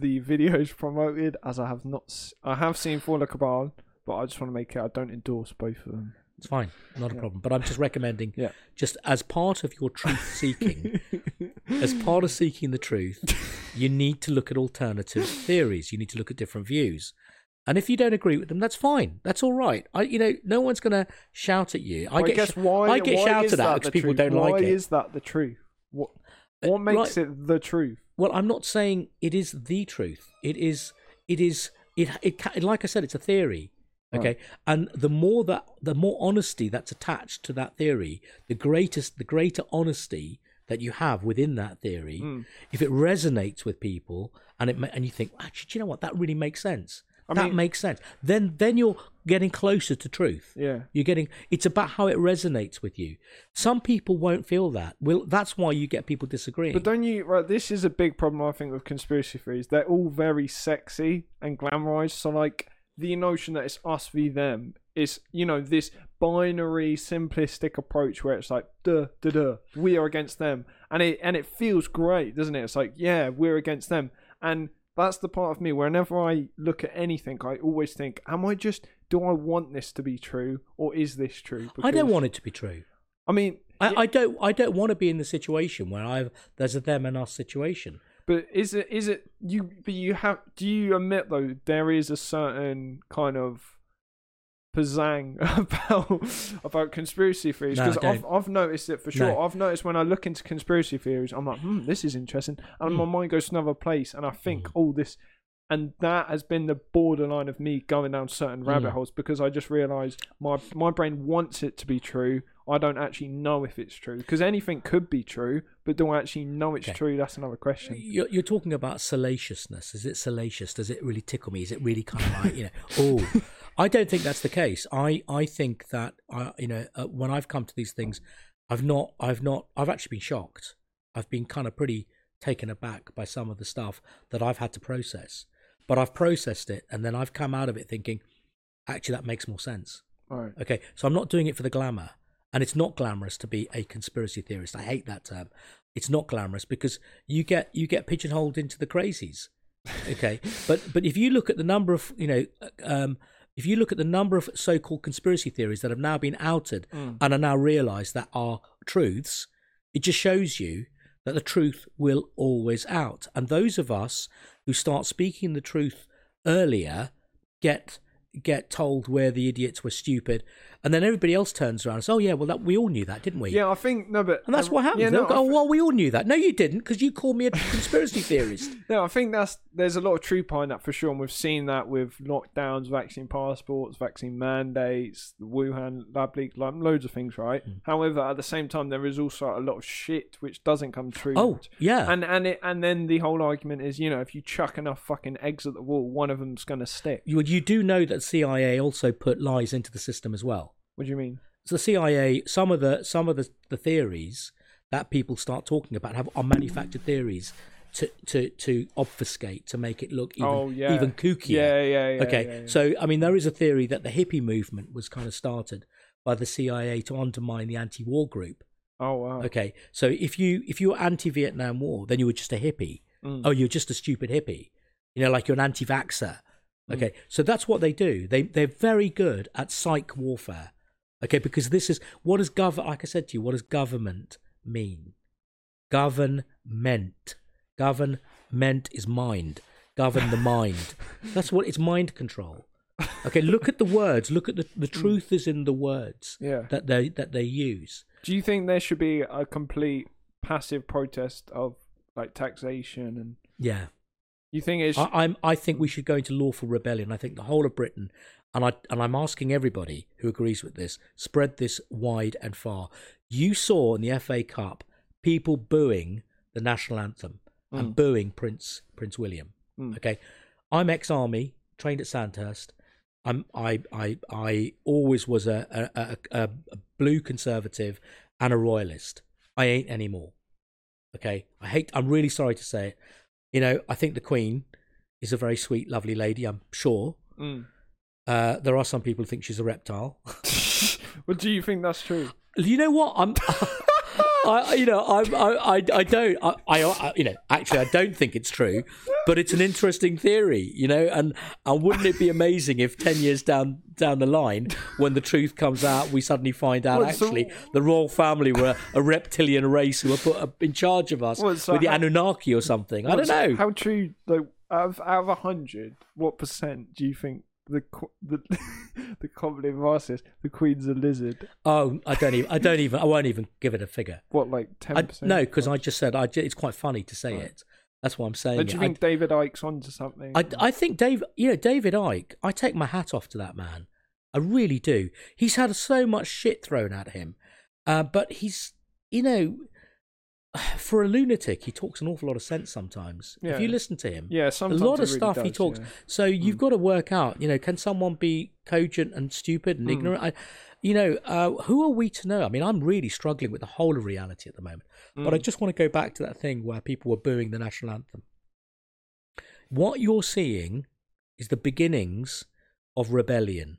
the videos promoted, as I have not. Se- I have seen Fall of Cabal, but I just want to make it. I don't endorse both of them. It's fine, not a yeah. problem. But I'm just recommending, yeah. just as part of your truth seeking, as part of seeking the truth, you need to look at alternative theories. You need to look at different views. And if you don't agree with them, that's fine. That's all right. I, you know, no one's going to shout at you. I, I get, guess why, I get why shouted at because people truth? don't why like it. Why is that the truth? What, what makes right. it the truth? Well, I'm not saying it is the truth. It is. It is. It. It. it like I said, it's a theory. Okay, right. And the more that, the more honesty that's attached to that theory, the greatest, the greater honesty that you have within that theory. Mm. If it resonates with people, and it, and you think, actually, do you know what? That really makes sense. I that mean, makes sense. Then then you're getting closer to truth. Yeah. You're getting it's about how it resonates with you. Some people won't feel that. Well, that's why you get people disagreeing. But don't you right, this is a big problem I think with conspiracy theories. They're all very sexy and glamorized. So like the notion that it's us v them is, you know, this binary simplistic approach where it's like duh duh duh, we are against them. And it and it feels great, doesn't it? It's like, yeah, we're against them. And that's the part of me, whenever I look at anything, I always think, am I just, do I want this to be true or is this true? Because I don't want it to be true. I mean... I, it, I don't I don't want to be in the situation where I've there's a them and us situation. But is it, is it, you, but you have, do you admit though, there is a certain kind of pizzang about, about conspiracy theories? Because no, I've, I've noticed it for sure. No. I've noticed when I look into conspiracy theories, I'm like, hmm, this is interesting. And mm. my mind goes to another place and I think, mm. oh, this. And that has been the borderline of me going down certain mm. rabbit holes because I just realised my, my brain wants it to be true. I don't actually know if it's true because anything could be true, but do I actually know it's okay. true? That's another question. You're, you're talking about salaciousness. Is it salacious? Does it really tickle me? Is it really kind of like, you know, oh... I don't think that's the case. I, I think that I, you know uh, when I've come to these things, I've not I've not I've actually been shocked. I've been kind of pretty taken aback by some of the stuff that I've had to process. But I've processed it, and then I've come out of it thinking, actually, that makes more sense. All right. Okay, so I'm not doing it for the glamour, and it's not glamorous to be a conspiracy theorist. I hate that term. It's not glamorous because you get you get pigeonholed into the crazies. Okay, but but if you look at the number of you know. Um, If you look at the number of so-called conspiracy theories that have now been outed mm. and are now realised that are truths, it just shows you that the truth will always out. And those of us who start speaking the truth earlier get get told we're the idiots, we're stupid, And then everybody else turns around and says, oh, yeah, well, that, we all knew that, didn't we? Yeah, I think, no, but... And that's um, what happens. Yeah, no, go, oh, th- well, we all knew that. No, you didn't, because you called me a conspiracy theorist. No, I think that's there's a lot of truth behind that for sure, and we've seen that with lockdowns, vaccine passports, vaccine mandates, the Wuhan lab leak, like, loads of things, right? Mm. However, at the same time, there is also a lot of shit which doesn't come true. Oh, yeah. And, and, it, and then the whole argument is, you know, if you chuck enough fucking eggs at the wall, one of them's going to stick. You, you do know that C I A also put lies into the system as well. What do you mean? So the C I A, some of the some of the, the theories that people start talking about have are manufactured theories to to, to obfuscate, to make it look even, oh, yeah. even kookier. Yeah, yeah, yeah. Okay, yeah, yeah. So, I mean, there is a theory that the hippie movement was kind of started by the C I A to undermine the anti-war group. Oh, wow. Okay, so if you, if you were anti-Vietnam War, then you were just a hippie. Mm. Oh, you're just a stupid hippie. You know, like you're an anti-vaxxer. Okay, mm. So that's what they do. They, they're very good at psych warfare. Okay, because this is, what does gov, like I said to you, what does government mean? Government. Government is mind. Govern the mind. That's what, it's mind control. Okay, look at the words. Look at the, the truth is in the words yeah. that they that they use. Do you think there should be a complete passive protest of like taxation and... Yeah. You think it's... I, I'm, I think we should go into lawful rebellion. I think the whole of Britain... And, I, and I'm asking everybody who agrees with this, spread this wide and far. You saw in the F A Cup people booing the national anthem mm. and booing Prince Prince William. Mm. Okay, I'm ex-army, trained at Sandhurst. I'm I I I always was a a, a a blue conservative and a royalist. I ain't anymore. Okay, I hate. I'm really sorry to say it. You know, I think the Queen is a very sweet, lovely lady. I'm sure. Mm. Uh, there are some people who think she's a reptile. Well, do you think that's true? You know what? I'm, I, you know, I'm, I, I, I don't, I, I, you know, actually, I don't think it's true, but it's an interesting theory, you know. And and wouldn't it be amazing if ten years down down the line, when the truth comes out, we suddenly find out well, actually so... the royal family were a, a reptilian race who were put up in charge of us well, so with the how... Anunnaki or something? Well, I don't know. How true? Though, out of, out of a hundred, what percent do you think? The the the comedy artist, the Queen's a lizard. Oh, I don't even. I don't even. I won't even give it a figure. What, like ten percent? No, because I just said. I just, it's quite funny to say right. it. That's what I'm saying. But do you it. think I, David Icke's onto something? I, I think Dave. You know, David Icke. I take my hat off to that man. I really do. He's had so much shit thrown at him, uh, but he's, you know, for a lunatic, he talks an awful lot of sense sometimes. Yeah. If you listen to him, yeah, a lot of stuff really does, he talks. Yeah. So you've mm. got to work out, you know, can someone be cogent and stupid and mm. ignorant? I, you know, uh, who are we to know? I mean, I'm really struggling with the whole of reality at the moment. Mm. But I just want to go back to that thing where people were booing the national anthem. What you're seeing is the beginnings of rebellion.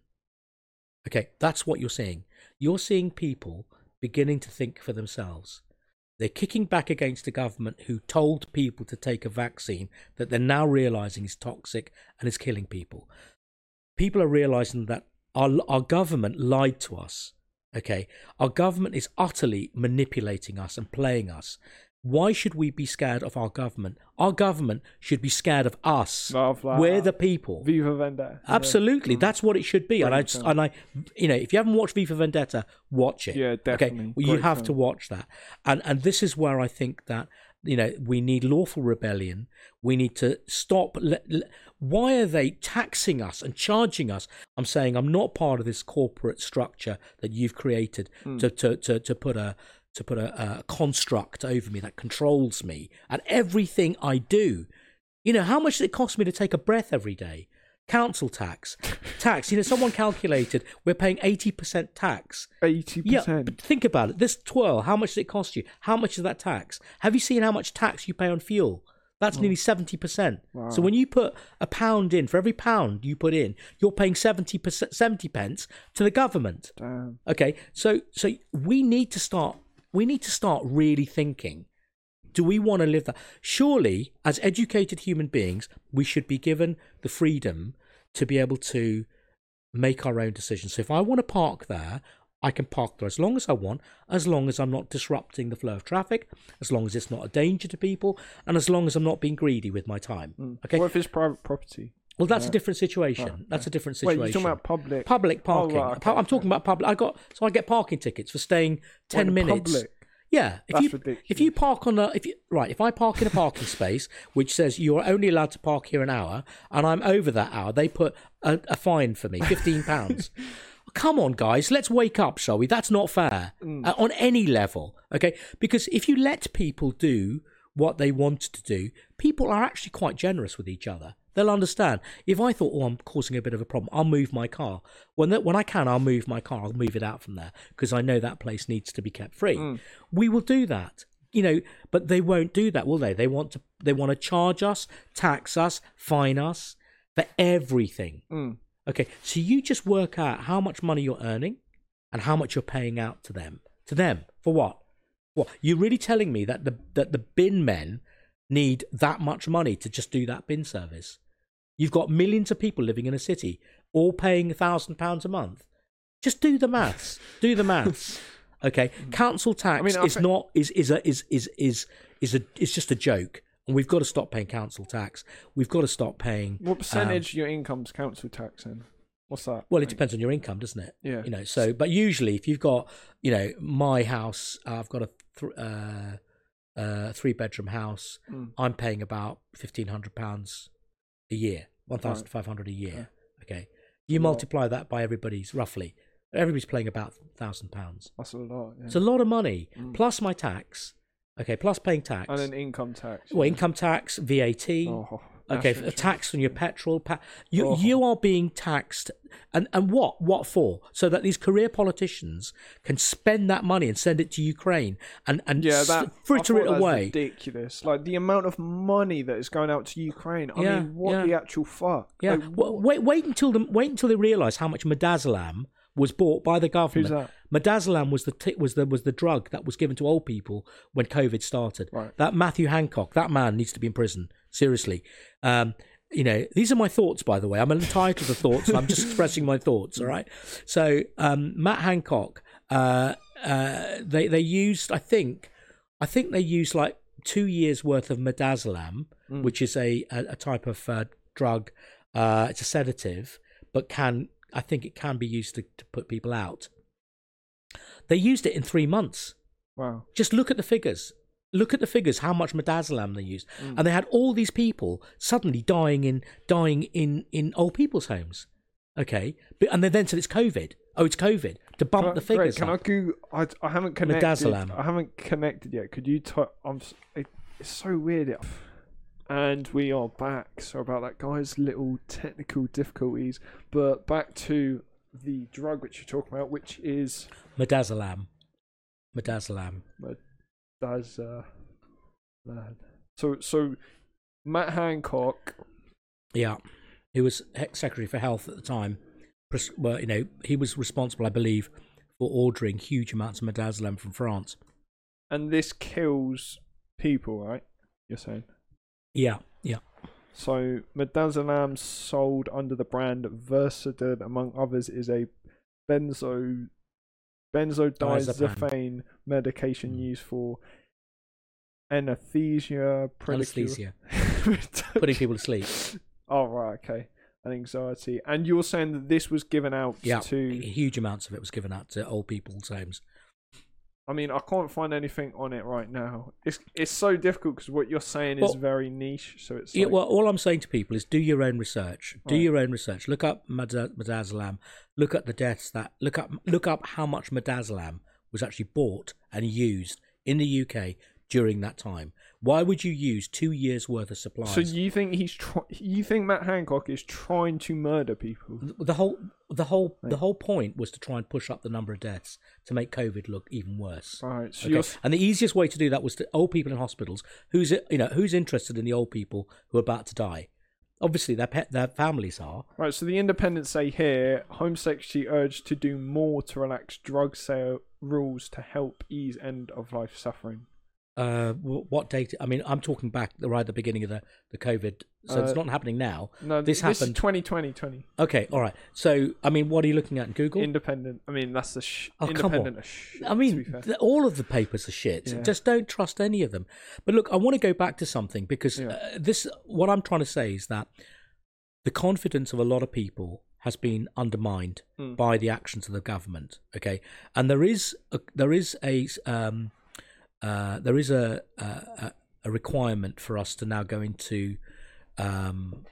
Okay, that's what you're seeing. You're seeing people beginning to think for themselves. They're kicking back against a government who told people to take a vaccine that they're now realising is toxic and is killing people. People are realising that our, our government lied to us, okay? Our government is utterly manipulating us and playing us. Why should we be scared of our government? Our government should be scared of us. Love, like We're that. the people. V for Vendetta. Absolutely. Yeah. That's what it should be. Great and I, just, and I, you know, if you haven't watched V for Vendetta, watch it. Yeah, definitely. Okay? Well, you have film. to watch that. And and this is where I think that, you know, we need lawful rebellion. We need to stop. Le- le- Why are they taxing us and charging us? I'm saying I'm not part of this corporate structure that you've created mm. to, to, to, to put a... to put a, a construct over me that controls me and everything I do. You know, how much does it cost me to take a breath every day? Council tax. Tax. You know, someone calculated we're paying eighty percent tax. eighty percent? Yeah, but think about it. This twirl, how much does it cost you? How much is that tax? Have you seen how much tax you pay on fuel? That's oh. nearly seventy percent. Wow. So when you put a pound in, for every pound you put in, you're paying seventy percent, seventy pence to the government. Damn. Okay, so so we need to start... We need to start really thinking, do we want to live that? Surely, as educated human beings, we should be given the freedom to be able to make our own decisions. So if I want to park there, I can park there as long as I want, as long as I'm not disrupting the flow of traffic, as long as it's not a danger to people, and as long as I'm not being greedy with my time. Mm. Okay. What if it's private property? Well, that's yeah. a different situation. Right. That's a different situation. Wait, you're talking about public? Public parking. Oh, right, okay. I'm talking about public. I got so I get parking tickets for staying ten Wait, minutes. Public? Yeah. If that's you ridiculous. If you park on a if you right if I park in a parking space which says you're only allowed to park here an hour and I'm over that hour, they put a, a fine for me, fifteen pounds. Come on, guys, let's wake up, shall we? That's not fair mm. uh, on any level, okay? Because if you let people do what they want to do, people are actually quite generous with each other. They'll understand. If I thought, oh, I'm causing a bit of a problem, I'll move my car. When that, when I can, I'll move my car. I'll move it out from there because I know that place needs to be kept free. Mm. We will do that, you know. But they won't do that, will they? They want to. They want to charge us, tax us, fine us for everything. Mm. Okay, so you just work out how much money you're earning and how much you're paying out to them. To them for what? What you're really telling me that the that the bin men need that much money to just do that bin service? You've got millions of people living in a city, all paying a thousand pounds a month. Just do the maths. Do the maths. Okay, council tax I mean, is think... not is is a, is is is is a is just a joke. And we've got to stop paying council tax. We've got to stop paying. What percentage um, of your income's council tax in? What's that? Well, it depends on your income, doesn't it? Yeah. You know, so but usually if you've got, you know, my house, uh, I've got a th- uh, uh, three bedroom house. Mm. I'm paying about fifteen hundred pounds a year, one thousand five hundred a year. Okay. okay. You That's multiply that by everybody's roughly. Everybody's paying about thousand pounds. That's a lot. Yeah. It's a lot of money mm. plus my tax. Okay, plus paying tax. And then income tax. Well, yeah. income tax, V A T. Oh, okay, a tax on your petrol. Pa- you, oh. you are being taxed. And, and what? What for? So that these career politicians can spend that money and send it to Ukraine and, and yeah, that, fritter it away. Ridiculous. Like the amount of money that is going out to Ukraine. I yeah, mean, what yeah. the actual fuck? Yeah. Like, well, wait, wait, until the, wait until they realise how much midazolam was bought by the government. Who's that? Midazolam was the t- was the was the drug that was given to old people when COVID started. Right. That Matthew Hancock, that man needs to be in prison. Seriously, um, you know, these are my thoughts. By the way, I'm entitled to thoughts. I'm just expressing my thoughts. All right. So um, Matt Hancock, uh, uh, they they used, I think, I think they used like two years worth of midazolam, mm. which is a a, a type of uh, drug. Uh, it's a sedative, but can I think it can be used to, to put people out. They used it in three months. Wow. Just look at the figures. Look at the figures, how much midazolam they used. Mm. And they had all these people suddenly dying in dying in, in old people's homes. Okay. But, and they then said it's COVID. Oh, it's COVID. To bump I, the figures Greg, can up. I Google? I, I haven't connected. Midazolam. I haven't connected yet. Could you type? I'm, it, it's so weird. And we are back. Sorry about that, guys. Little technical difficulties. But back to the drug which you're talking about, which is midazolam. Midazolam. Midazolam. So, so Matt Hancock, yeah, who was Secretary for Health at the time, well, you know, he was responsible, I believe, for ordering huge amounts of midazolam from France. And this kills people, right? You're saying? Yeah, yeah. So, midazolam, sold under the brand Versatid, among others, is a benzo benzodiazepine medication mm. used for anesthesia, anesthesia. putting people to sleep. Oh, right, okay. And anxiety. And you're saying that this was given out yeah, to... huge amounts of it was given out to old people's homes. I mean, I can't find anything on it right now. It's it's so difficult because what you're saying well, is very niche. So it's like... yeah. Well, all I'm saying to people is do your own research. Do right. your own research. Look up midazolam. Look at the deaths that. Look up. Look up how much midazolam was actually bought and used in the U K during that time. Why would you use two years worth of supplies? So you think he's tr- you think Matt Hancock is trying to murder people? The whole the whole right. the whole point was to try and push up the number of deaths to make COVID look even worse. All right. So okay? you're... And the easiest way to do that was to old people in hospitals. Who's you know who's interested in the old people who are about to die? Obviously, their pet, their families are. Right. So the Independents say here, Home Secretary urged to do more to relax drug sale rules to help ease end of life suffering. Uh, what date? I mean, I'm talking back right at the beginning of the, the COVID, so uh, it's not happening now. No, this, this happened. This is twenty twenty. Okay, all right. So, I mean, what are you looking at in Google? Independent. I mean, that's the sh- oh, independent. Come on. Shit, I mean, th- all of the papers are shit. Yeah. Just don't trust any of them. But look, I want to go back to something because yeah. uh, this. What I'm trying to say is that the confidence of a lot of people has been undermined mm. by the actions of the government. Okay, and there is a, there is a um, uh, there is a, a a requirement for us to now go into um,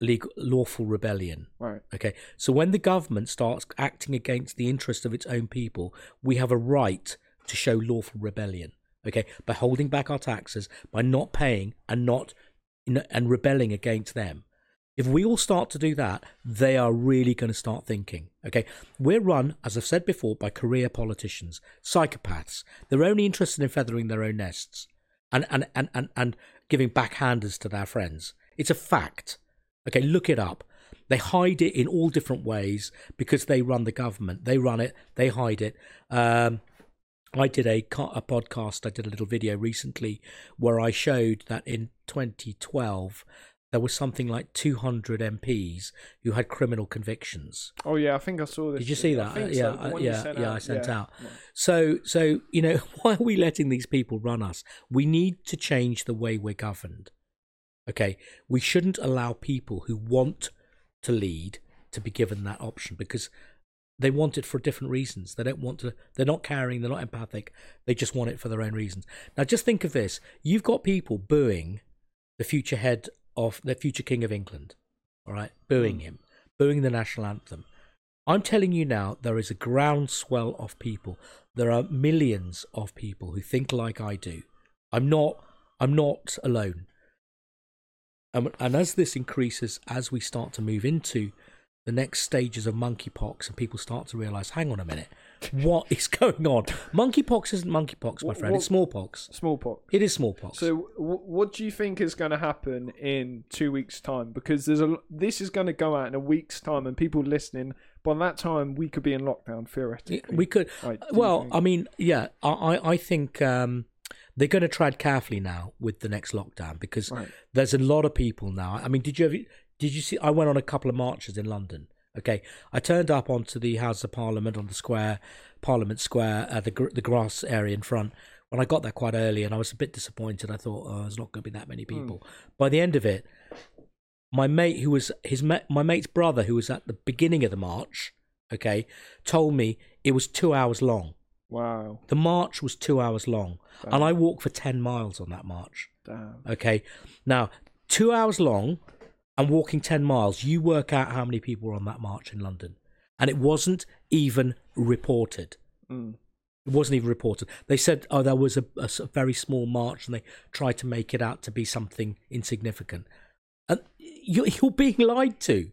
legal lawful rebellion. Right. Okay, so when the government starts acting against the interests of its own people, we have a right to show lawful rebellion. Okay, by holding back our taxes, by not paying, and not and rebelling against them. If we all start to do that, they are really going to start thinking, okay? We're run, as I've said before, by career politicians, psychopaths. They're only interested in feathering their own nests and, and, and, and, and giving backhanders to their friends. It's a fact. Okay, look it up. They hide it in all different ways because they run the government. They run it. They hide it. Um, I did a, a podcast, I did a little video recently where I showed that in twenty twelve... there was something like two hundred M Ps who had criminal convictions. Oh yeah, I think I saw this. Did you see that? I yeah, so. I, yeah, yeah. Out. I sent yeah. out. Yeah. So, so you know, why are we letting these people run us? We need to change the way we're governed. Okay, we shouldn't allow people who want to lead to be given that option because they want it for different reasons. They don't want to. They're not caring. They're not empathic. They just want it for their own reasons. Now, just think of this: you've got people booing the future head of the future King of England, all right, booing him, booing the national anthem. I'm telling you now, there is a groundswell of people. There are millions of people who think like I do. I'm not, I'm not alone. And, and as this increases, as we start to move into the next stages of monkeypox and people start to realise, hang on a minute, what is going on? Monkeypox isn't monkeypox, my friend. What, it's smallpox. Smallpox. It is smallpox. So w- what do you think is going to happen in two weeks' time? Because there's a, this is going to go out in a week's time and people listening, by that time, we could be in lockdown, theoretically. We could. I well, think. I mean, yeah, I, I think um, they're going to tread carefully now with the next lockdown because right. there's a lot of people now. I mean, did you ever... Did you see? I went on a couple of marches in London. Okay, I turned up onto the House of Parliament on the square, Parliament Square, uh, the gr- the grass area in front. When I got there quite early, and I was a bit disappointed. I thought, oh, there's not going to be that many people. Mm. By the end of it, my mate who was his ma- my mate's brother, who was at the beginning of the march, okay, told me it was two hours long. Wow. The march was two hours long, Damn. and I walked for ten miles on that march. Damn. Okay, now two hours long. And walking ten miles, you work out how many people were on that march in London. And it wasn't even reported. Mm. It wasn't even reported. They said, oh, there was a, a very small march and they tried to make it out to be something insignificant. And you're, you're being lied to.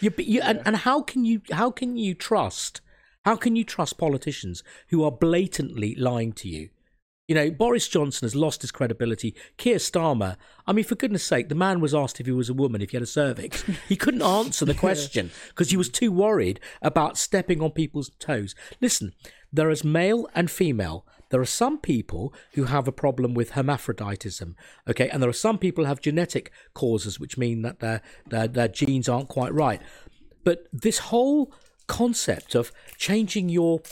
You're, you, and, and how can you, how can you trust, how can you trust politicians who are blatantly lying to you? You know, Boris Johnson has lost his credibility. Keir Starmer, I mean, for goodness sake, the man was asked if he was a woman, if he had a cervix. He couldn't answer the question because he was too worried about stepping on people's toes. Listen, there is male and female. There are some people who have a problem with hermaphroditism, okay? And there are some people who have genetic causes, which mean that their, their, their genes aren't quite right. But this whole concept of changing your...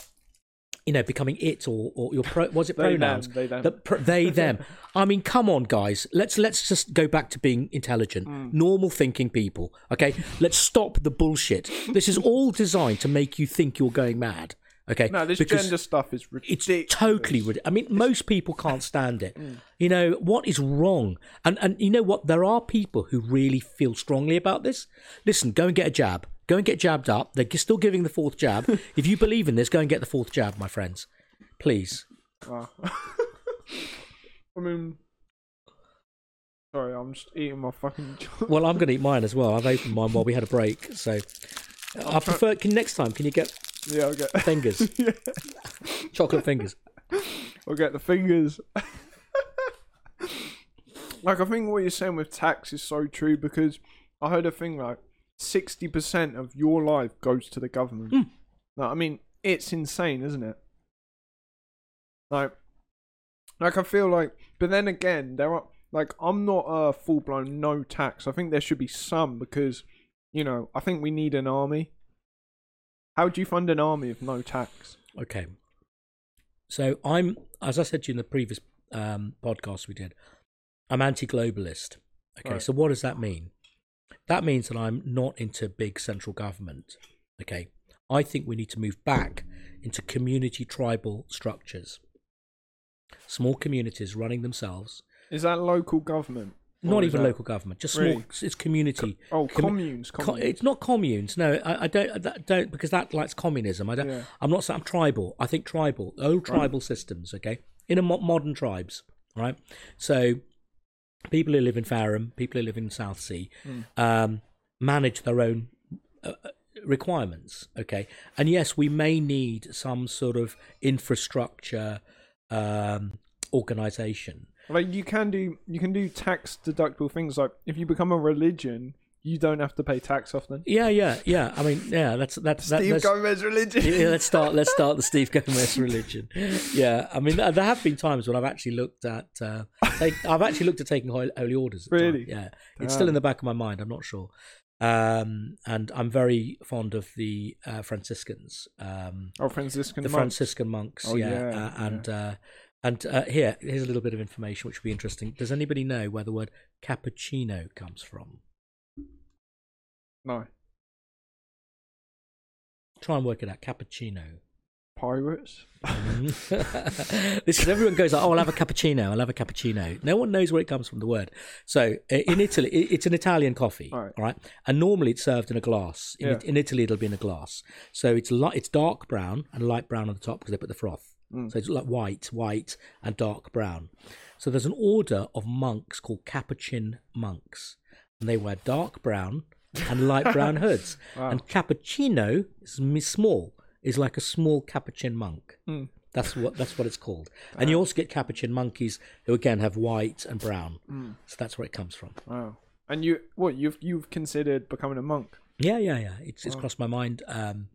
you know, becoming it or, or your pro, was it they pronouns? Them, they, them. The, pro, they, them. I mean, come on, guys. Let's let's just go back to being intelligent, mm. normal thinking people. Okay, let's stop the bullshit. This is all designed to make you think you're going mad. Okay, no, this because gender stuff is ridiculous. It's totally ridiculous. I mean, most people can't stand it. mm. You know what is wrong? And and you know what? There are people who really feel strongly about this. Listen, go and get a jab. Go and get jabbed up. They're still giving the fourth jab. If you believe in this, go and get the fourth jab, my friends. Please. Wow. I mean... Sorry, I'm just eating my fucking... Well, I'm going to eat mine as well. I've opened mine while we had a break, so... I'm I prefer... Can, next time, can you get... Yeah, I'll get... Fingers. Yeah. Chocolate fingers. I'll get the fingers. Like, I think what you're saying with tax is so true, because I heard a thing like, sixty percent of your life goes to the government. Mm. No, I mean, it's insane, isn't it? Like, like I feel like, but then again, there are, like, I'm not a full-blown no tax. I think there should be some because, you know, I think we need an army. How do you fund an army if no tax? Okay. So I'm, as I said to you in the previous um, podcast we did, I'm anti-globalist. Okay, right. So what does that mean? That means that I'm not into big central government. Okay. I think we need to move back into community tribal structures. Small communities running themselves. Is that local government? Not even that? Local government, just really? Small. It's community. Com- oh, Com- communes. communes. Co- it's not communes. No, I, I don't. That, don't because that likes communism. I don't. Yeah. I'm not. I'm tribal. I think tribal. Old tribal right. systems. Okay, in a mo- modern tribes. Right. So, people who live in Fareham, people who live in Southsea, mm. um, manage their own uh, requirements. Okay, and yes, we may need some sort of infrastructure um, organisation. Like you can do, you can do tax deductible things. Like if you become a religion, you don't have to pay tax off them. Yeah, yeah, yeah. I mean, yeah. That's that's Steve that, Gomez religion. Yeah, let's start. Let's start the Steve Gomez religion. Yeah, I mean, there have been times when I've actually looked at, uh, take, I've actually looked at taking holy orders. At really? Time. Yeah, damn. It's still in the back of my mind. I'm not sure. Um, and I'm very fond of the uh, Franciscans. Um, oh, Franciscan the monks. Franciscan monks. Oh, yeah, yeah, uh, yeah. and. Uh, And uh, here, here's a little bit of information which will be interesting. Does anybody know where the word cappuccino comes from? No. Try and work it out. Cappuccino. Pirates? This is, everyone goes like, oh, I'll have a cappuccino, I'll have a cappuccino. No one knows where it comes from, the word. So in Italy, it's an Italian coffee, all right? All right? And normally it's served in a glass. In, yeah. in Italy, it'll be in a glass. So it's light, it's dark brown and light brown on the top because they put the froth. Mm. So it's like white, white, and dark brown. So there's an order of monks called Capuchin monks, and they wear dark brown and light brown hoods. Wow. And cappuccino is small, is like a small Capuchin monk. Mm. That's what that's what it's called. Wow. And you also get Capuchin monkeys who again have white and brown. Mm. So that's where it comes from. Wow. And you, what you've you've considered becoming a monk? Yeah, yeah, yeah. It's wow. it's crossed my mind. Um,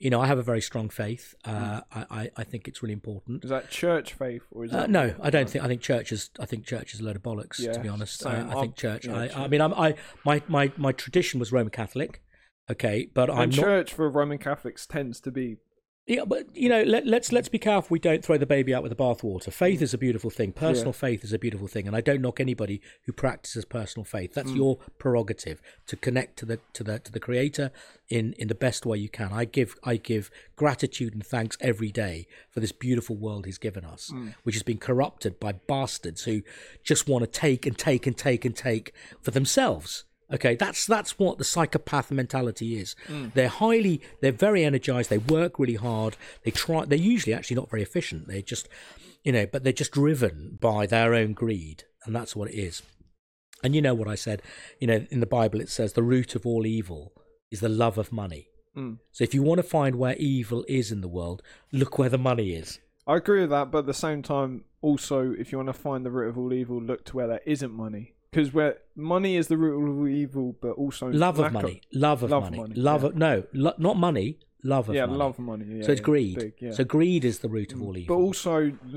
You know, I have a very strong faith. Uh, mm. I, I think it's really important. Is that church faith, or is that uh, no? I don't think. I think church is. I think church is a load of bollocks. Yeah, to be honest, uh, I think church. Yeah, I, church. I mean, I'm, I my, my my tradition was Roman Catholic. Okay, but and I'm church not... for Roman Catholics tends to be. Yeah, but you know, let, let's let's be careful. We don't throw the baby out with the bathwater. Faith mm. is a beautiful thing. Personal yeah. faith is a beautiful thing, and I don't knock anybody who practices personal faith. That's mm. your prerogative to connect to the to the to the Creator in, in the best way you can. I give I give gratitude and thanks every day for this beautiful world He's given us, mm. which has been corrupted by bastards who just want to take and take and take and take for themselves. Okay, that's that's what the psychopath mentality is. Mm. They're highly, they're very energized. They work really hard. They try. They're usually actually not very efficient. They're just, you know, but they're just driven by their own greed, and that's what it is. And you know what I said. You know, in the Bible it says the root of all evil is the love of money. Mm. So if you want to find where evil is in the world, look where the money is. I agree with that, but at the same time, also, if you want to find the root of all evil, look to where there isn't money. Because where money is the root of all evil, but also love of money, of, love of love money, money, love yeah. of no, lo- not money, love of yeah, money. Yeah, love of money. Yeah, so it's yeah, greed. Big, yeah. So greed is the root of all evil. But also,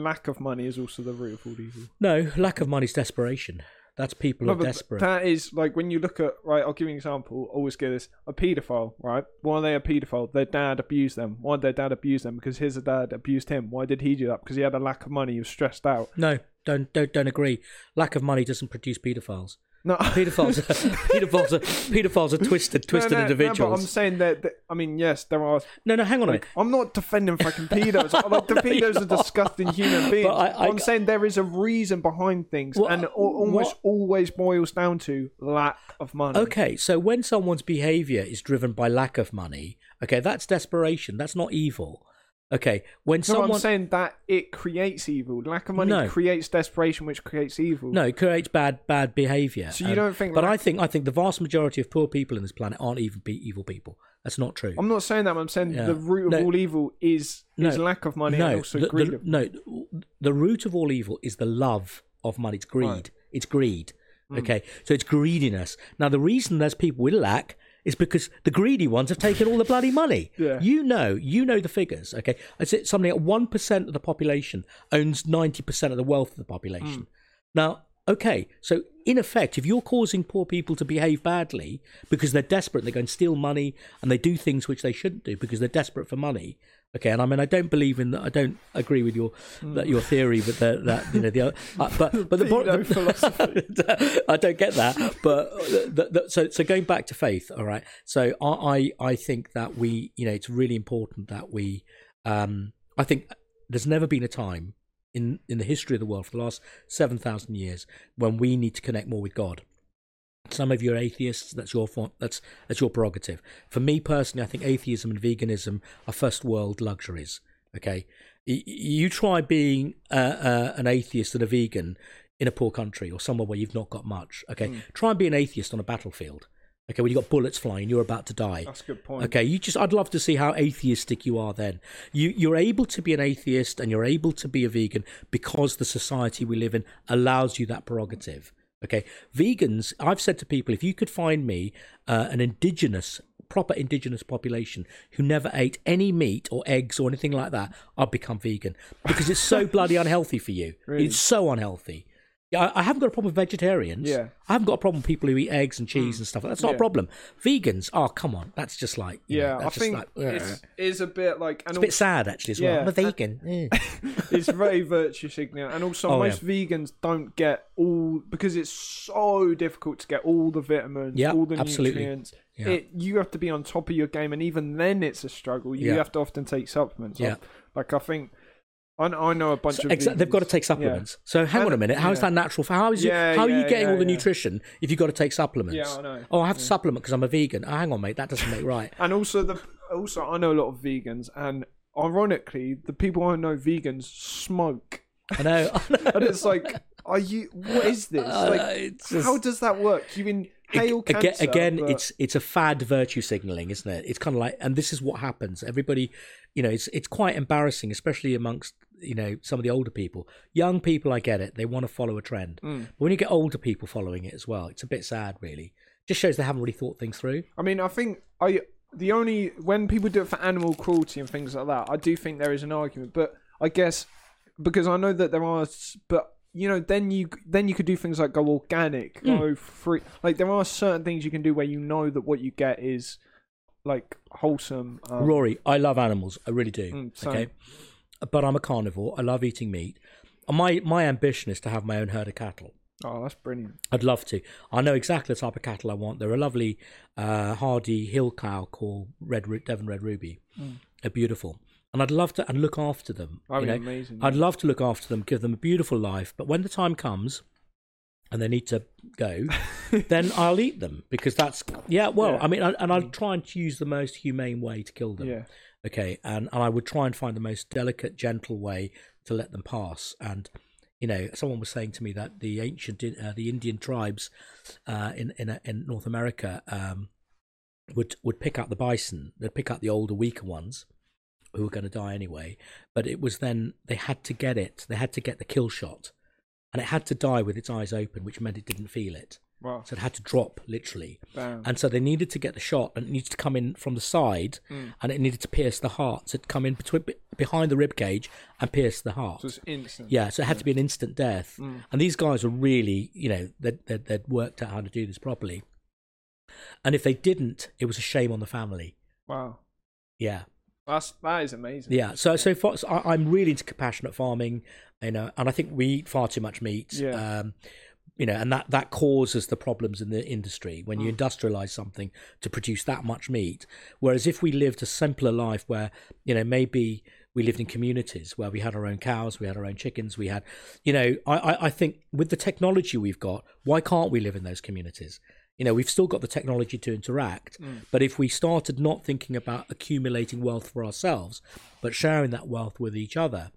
lack of money is also the root of all evil. No, lack of money is desperation. That's people no, are desperate. That is like when you look at right. I'll give you an example. Always get this: a paedophile, right? Why are they a paedophile? Their dad abused them. Why did their dad abuse them? Because his dad abused him. Why did he do that? Because he had a lack of money. He was stressed out. No. Don't don't don't agree. Lack of money doesn't produce paedophiles. No, paedophiles are paedophiles are, paedophiles are twisted, twisted no, no, individuals. No, but I'm saying that, that. I mean, yes, there are. No, no, hang on like, a minute. I'm not defending fucking pedos. Like the no, pedos are not. Disgusting human beings. I, I, I'm I, saying there is a reason behind things, well, and it almost what? always boils down to lack of money. Okay, so when someone's behaviour is driven by lack of money, okay, that's desperation. That's not evil. Okay, when no, someone... I'm saying that it creates evil. Lack of money no. creates desperation, which creates evil. No, it creates bad bad behaviour. So you um, don't think... But lack... I think I think the vast majority of poor people in this planet aren't even evil people. That's not true. I'm not saying that. I'm saying yeah. the root of no. all evil is, is no. lack of money no. and also the, greed. The, of... No, the root of all evil is the love of money. It's greed. Right. It's greed. Mm. Okay, so it's greediness. Now, the reason there's people with lack... It's because the greedy ones have taken all the bloody money. Yeah. You know, you know the figures, okay? It's something like one percent of the population owns ninety percent of the wealth of the population. Mm. Now, okay, so in effect, if you're causing poor people to behave badly because they're desperate, they go and steal money and they do things which they shouldn't do because they're desperate for money, Okay, and I mean, I don't believe in that. I don't agree with your mm. that your theory, but the, that you know the other, uh, but but the, the philosophy. I don't get that. But the, the, so so going back to faith, all right. So I I think that we you know it's really important that we um I think there's never been a time in in the history of the world for the last seven thousand years when we need to connect more with God. Some of you are atheists. That's your that's that's your prerogative. For me personally, I think atheism and veganism are first world luxuries. Okay, you try being uh, uh, an atheist and a vegan in a poor country or somewhere where you've not got much. Okay, mm. try and be an atheist on a battlefield. Okay, when you've got bullets flying, you're about to die. That's a good point. Okay, you just I'd love to see how atheistic you are then. You, you're able to be an atheist and you're able to be a vegan because the society we live in allows you that prerogative. Okay, vegans, I've said to people, if you could find me uh, an indigenous, proper indigenous population who never ate any meat or eggs or anything like that, I'd become vegan because it's so bloody unhealthy for you. Really? It's so unhealthy. I, I haven't got a problem with vegetarians. Yeah. I haven't got a problem with people who eat eggs and cheese mm. and stuff. That's not yeah. a problem. Vegans, oh, come on. That's just like... Yeah, know, I think like, it's, it's a bit like... It's a bit sad, actually, as yeah, well. I'm a vegan. Uh, it's very virtue signaling. And also, oh, most yeah. vegans don't get all... Because it's so difficult to get all the vitamins, yep, all the absolutely. nutrients. Yeah. It, you have to be on top of your game. And even then, it's a struggle. You yeah. have to often take supplements. Yeah. Like, I think... I know a bunch so, of exa- they've got to take supplements. Yeah. So hang and, on a minute, how yeah. is that natural? How is you, yeah, how are you yeah, getting yeah, all the yeah. nutrition if you've got to take supplements? Yeah, I know. Oh, I have yeah. to supplement because I'm a vegan. Oh, hang on, mate, that doesn't make right. And also, the also I know a lot of vegans, and ironically, the people I know vegans smoke. I know, I know. And it's like, are you? What is this? Uh, like, just, how does that work? You mean? Again, cancer, again but... it's it's a fad virtue signaling, isn't it? It's kind of like, and this is what happens. Everybody, you know, it's it's quite embarrassing, especially amongst you know some of the older people. Young people, I get it; they want to follow a trend. Mm. But when you get older people following it as well, it's a bit sad, really. Just shows they haven't really thought things through. I mean, I think I the only when people do it for animal cruelty and things like that, I do think there is an argument. But I guess because I know that there are, but. You know, then you then you could do things like go organic, mm. go free. Like there are certain things you can do where you know that what you get is like wholesome. Um... Rory, I love animals, I really do. Mm, okay, but I'm a carnivore. I love eating meat. My my ambition is to have my own herd of cattle. Oh, that's brilliant. I'd love to. I know exactly the type of cattle I want. They're a lovely uh, hardy hill cow called Red Devon Red Ruby. Mm. They're beautiful. And I'd love to and look after them. That'd be amazing. I'd love to look after them, give them a beautiful life. But when the time comes and they need to go, then I'll eat them because that's, yeah, well, yeah. I mean, I, and I'll try and choose the most humane way to kill them. Yeah. Okay. And, and I would try and find the most delicate, gentle way to let them pass. And, you know, someone was saying to me that the ancient, uh, the Indian tribes uh, in, in, in North America um, would, would pick up the bison. They'd pick up the older, weaker ones. Who were going to die anyway, but it was then they had to get it. They had to get the kill shot, and it had to die with its eyes open, which meant it didn't feel it. Wow. So it had to drop literally, Bam. and so they needed to get the shot, and it needed to come in from the side, mm. and it needed to pierce the heart. So it'd come in between behind the rib cage and pierce the heart. So it's instant. Yeah, so it had yeah. to be an instant death. Mm. And these guys were really, you know, they'd, they'd, they'd worked out how to do this properly, and if they didn't, it was a shame on the family. Wow. Yeah. That's, that is amazing. Yeah, so so, far, so I, I'm really into compassionate farming, you know, and I think we eat far too much meat, yeah. um, you know, and that, that causes the problems in the industry when you mm. industrialize something to produce that much meat. Whereas if we lived a simpler life where, you know, maybe we lived in communities where we had our own cows, we had our own chickens, we had, you know, I, I, I think with the technology we've got, why can't we live in those communities? You know, we've still got the technology to interact, mm. but if we started not thinking about accumulating wealth for ourselves, but sharing that wealth with each other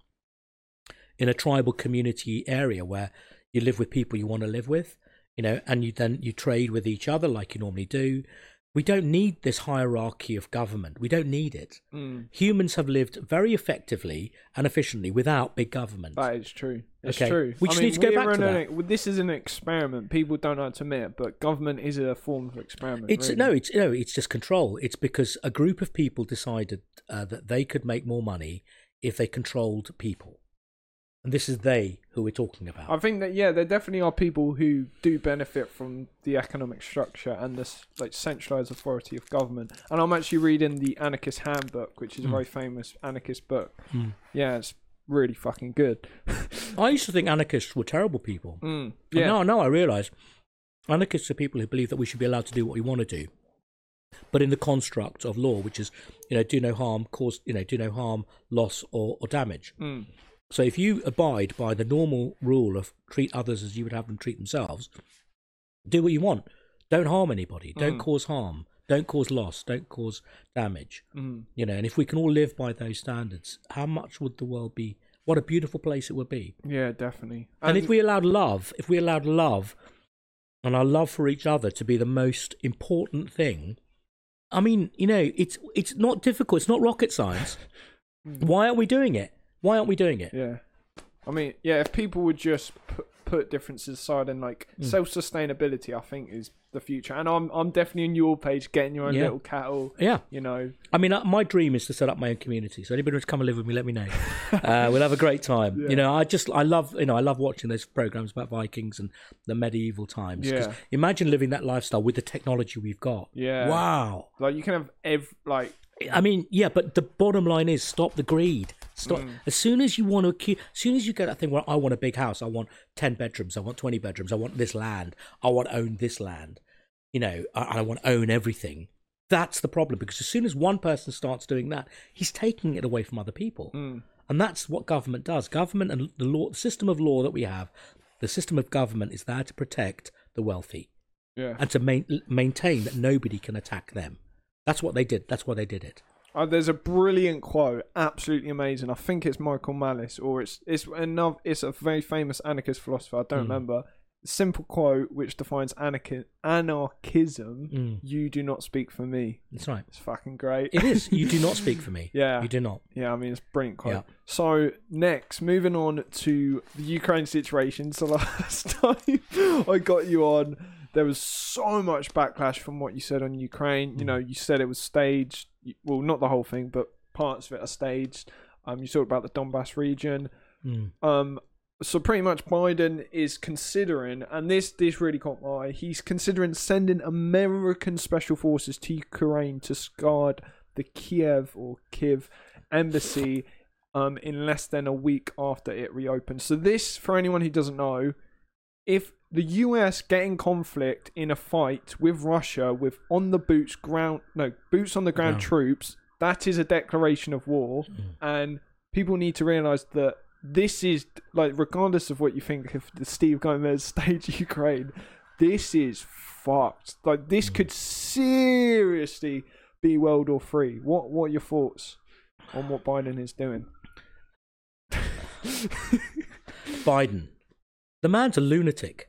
in a tribal community area where you live with people you want to live with, you know, and you then you trade with each other like you normally do. We don't need this hierarchy of government. We don't need it. Mm. Humans have lived very effectively and efficiently without big government. That is true. It's okay. true. We just I mean, need to go back to an, that. This is an experiment. People don't like to admit it, but government is a form of experiment. It's really. no, it's no, it's just control. It's because a group of people decided uh, that they could make more money if they controlled people. And this is they who we're talking about. I think that, yeah, there definitely are people who do benefit from the economic structure and this like centralised authority of government. And I'm actually reading the Anarchist Handbook, which is a mm. very famous anarchist book. Mm. Yeah, it's really fucking good. I used to think anarchists were terrible people. Mm. Yeah. Now, now I realise anarchists are people who believe that we should be allowed to do what we want to do, but in the construct of law, which is, you know, do no harm, cause, you know, do no harm, loss or, or damage. Mm. So if you abide by the normal rule of treat others as you would have them treat themselves, do what you want. Don't harm anybody. Don't mm. cause harm. Don't cause loss. Don't cause damage. Mm. You know, and if we can all live by those standards, how much would the world be? What a beautiful place it would be. Yeah, definitely. And, and if we allowed love, if we allowed love and our love for each other to be the most important thing, I mean, you know, it's it's not difficult. It's not rocket science. Why aren't we doing it? Why aren't we doing it? Yeah. I mean, yeah, if people would just put, put differences aside and, like, mm. self-sustainability, I think, is the future. And I'm I'm definitely on your page, getting your own yeah. little cattle. Yeah. You know. I mean, uh, my dream is to set up my own community. So anybody who's come and live with me, let me know. uh, we'll have a great time. Yeah. You know, I just, I love, you know, I love watching those programs about Vikings and the medieval times. Yeah. 'Cause imagine living that lifestyle with the technology we've got. Yeah. Wow. Like, you can have, ev- like... I mean, yeah, but the bottom line is stop the greed. Stop. Mm. As soon as you want to accuse, as soon as you get that thing where I want a big house, I want ten bedrooms, I want twenty bedrooms, I want this land, I want to own this land, you know, and I, I want to own everything. That's the problem, because as soon as one person starts doing that, he's taking it away from other people. Mm. And that's what government does. Government and the law, the system of law that we have, the system of government is there to protect the wealthy yeah. and to ma- maintain that nobody can attack them. That's what they did. That's why they did it. Uh, there's a brilliant quote, absolutely amazing. I think it's Michael Malice, or it's it's another. It's a very famous anarchist philosopher. I don't mm. remember. Simple quote which defines anarchi- anarchism. Mm. You do not speak for me. That's right. It's fucking great. It is. You do not speak for me. Yeah. You do not. Yeah, I mean, it's a brilliant quote. Yeah. So next, moving on to the Ukraine situation. So last time I got you on, there was so much backlash from what you said on Ukraine. You know, you said it was staged. Well, not the whole thing, but parts of it are staged. Um, you talked about the Donbass region. Mm. Um, so pretty much Biden is considering, and this, this really caught my eye, he's considering sending American special forces to Ukraine to guard the Kiev or Kiev embassy um, in less than a week after it reopens. So this, for anyone who doesn't know, if the U S get in conflict in a fight with Russia with on the boots ground no boots on the ground no. troops, that is a declaration of war, mm. and people need to realize that this is, like, regardless of what you think of the Steve Gomez stage Ukraine, this is fucked. Like, this mm. could seriously be World War Three. What what are your thoughts on what Biden is doing? Biden. The man's a lunatic.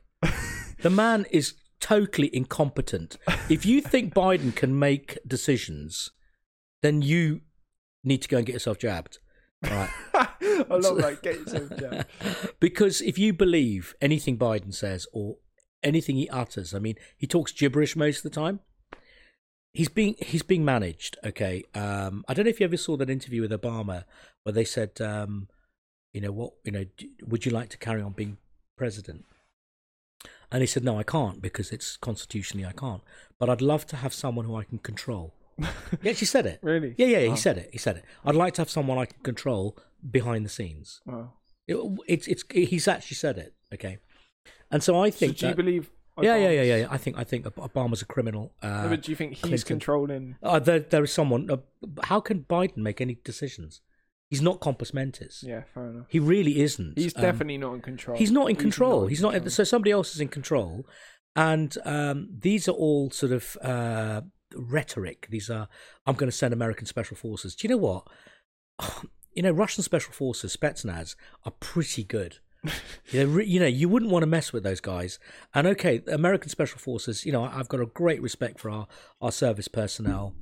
The man is totally incompetent. If you think Biden can make decisions, then you need to go and get yourself jabbed. All right. I love that. Get yourself jabbed. Because if you believe anything Biden says or anything he utters, I mean, he talks gibberish most of the time. He's being he's being managed. Okay. Um, I don't know if you ever saw that interview with Obama where they said, um, you know what, you know, do, would you like to carry on being president? And he said, no, I can't, because it's constitutionally I can't, but I'd love to have someone who I can control. He actually said it. Really? Yeah, yeah, yeah. Wow. He said it. He said it. I'd like to have someone I can control behind the scenes. Wow. It, it's it's it, he's actually said it. Okay. And so I think. So do that, you believe? Obama's... Yeah, yeah, yeah, yeah, yeah. I think I think Obama's a criminal. Uh, no, but do you think he's Clinton. controlling? Uh, there, there is someone. Uh, how can Biden make any decisions? He's not compos mentis. Yeah, fair enough. He really isn't. He's um, definitely not in control. He's not in control. He's not. He's not so somebody else is in control, and um, these are all sort of uh, rhetoric. These are. I'm going to send American special forces. Do you know what? Oh, you know, Russian special forces, Spetsnaz, are pretty good. you, know, re, you know, you wouldn't want to mess with those guys. And okay, American special forces. You know, I've got a great respect for our our service personnel.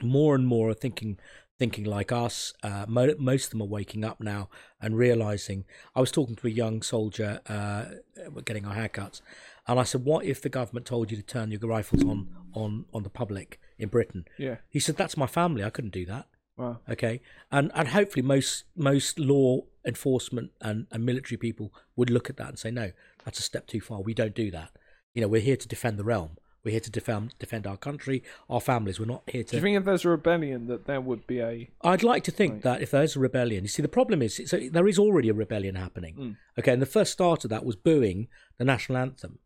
More and more are thinking. thinking like us. Uh, mo- most of them are waking up now and realising. I was talking to a young soldier, uh, we're getting our haircuts, and I said, what if the government told you to turn your rifles on, on, on the public in Britain? Yeah. He said, that's my family, I couldn't do that. Wow. Okay, and and hopefully most most law enforcement and, and military people would look at that and say, no, that's a step too far. We don't do that. You know, we're here to defend the realm. We're here to defend defend our country, our families. We're not here to. Do you think if there's a rebellion that there would be a? I'd like to think right. that if there's a rebellion, you see, the problem is, so there is already a rebellion happening. Mm. Okay, and the first start of that was booing the national anthem.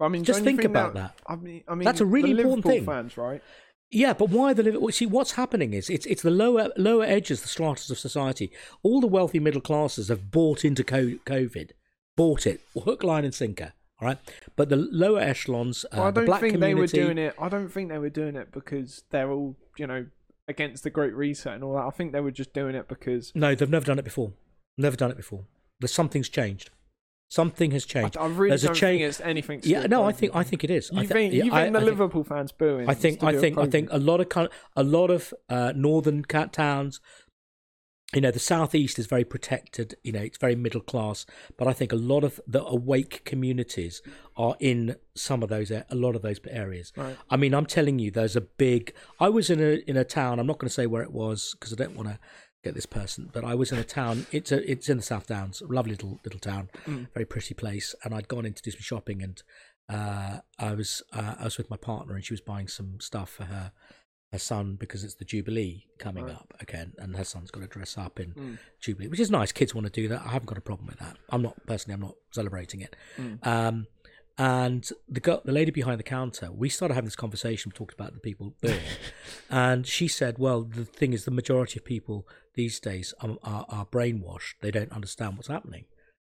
I mean, just think, think about that, that. I mean, I mean, that's a really the important thing. Fans, right? Yeah, but why the Liverpool? See, what's happening is it's it's the lower lower edges, the stratas of society. All the wealthy middle classes have bought into COVID, bought it, hook, line, and sinker. All right, but the lower echelons, uh, well, I don't the black think community, they were doing it. I don't think they were doing it because they're all, you know, against the Great Reset and all that. I think they were just doing it because no, they've never done it before. Never done it before. There's something's changed. Something has changed. I, I really There's don't a change. think it's anything. To yeah, no, I think I think it is. You I th- think, you yeah, think I, the I Liverpool think, fans booing? I think I think I think a lot of a lot of uh, northern cat towns. You know, the southeast is very protected. You know, it's very middle class. But I think a lot of the awake communities are in some of those a lot of those areas. Right. I mean, I'm telling you, there's a big. I was in a in a town. I'm not going to say where it was because I don't want to. Get this person, but I was in a town. It's a, it's in the South Downs, a lovely little little town, mm. very pretty place. And I'd gone in to do some shopping, and uh, I was uh, I was with my partner, and she was buying some stuff for her her son because it's the Jubilee coming right. up again, and her son's got to dress up in mm. Jubilee, which is nice. Kids want to do that. I haven't got a problem with that. I'm not personally. I'm not celebrating it. Mm. Um, and the girl, the lady behind the counter, we started having this conversation. We talked about the people booing, and she said, "Well, the thing is, the majority of people." These days are, are, are brainwashed. They don't understand what's happening.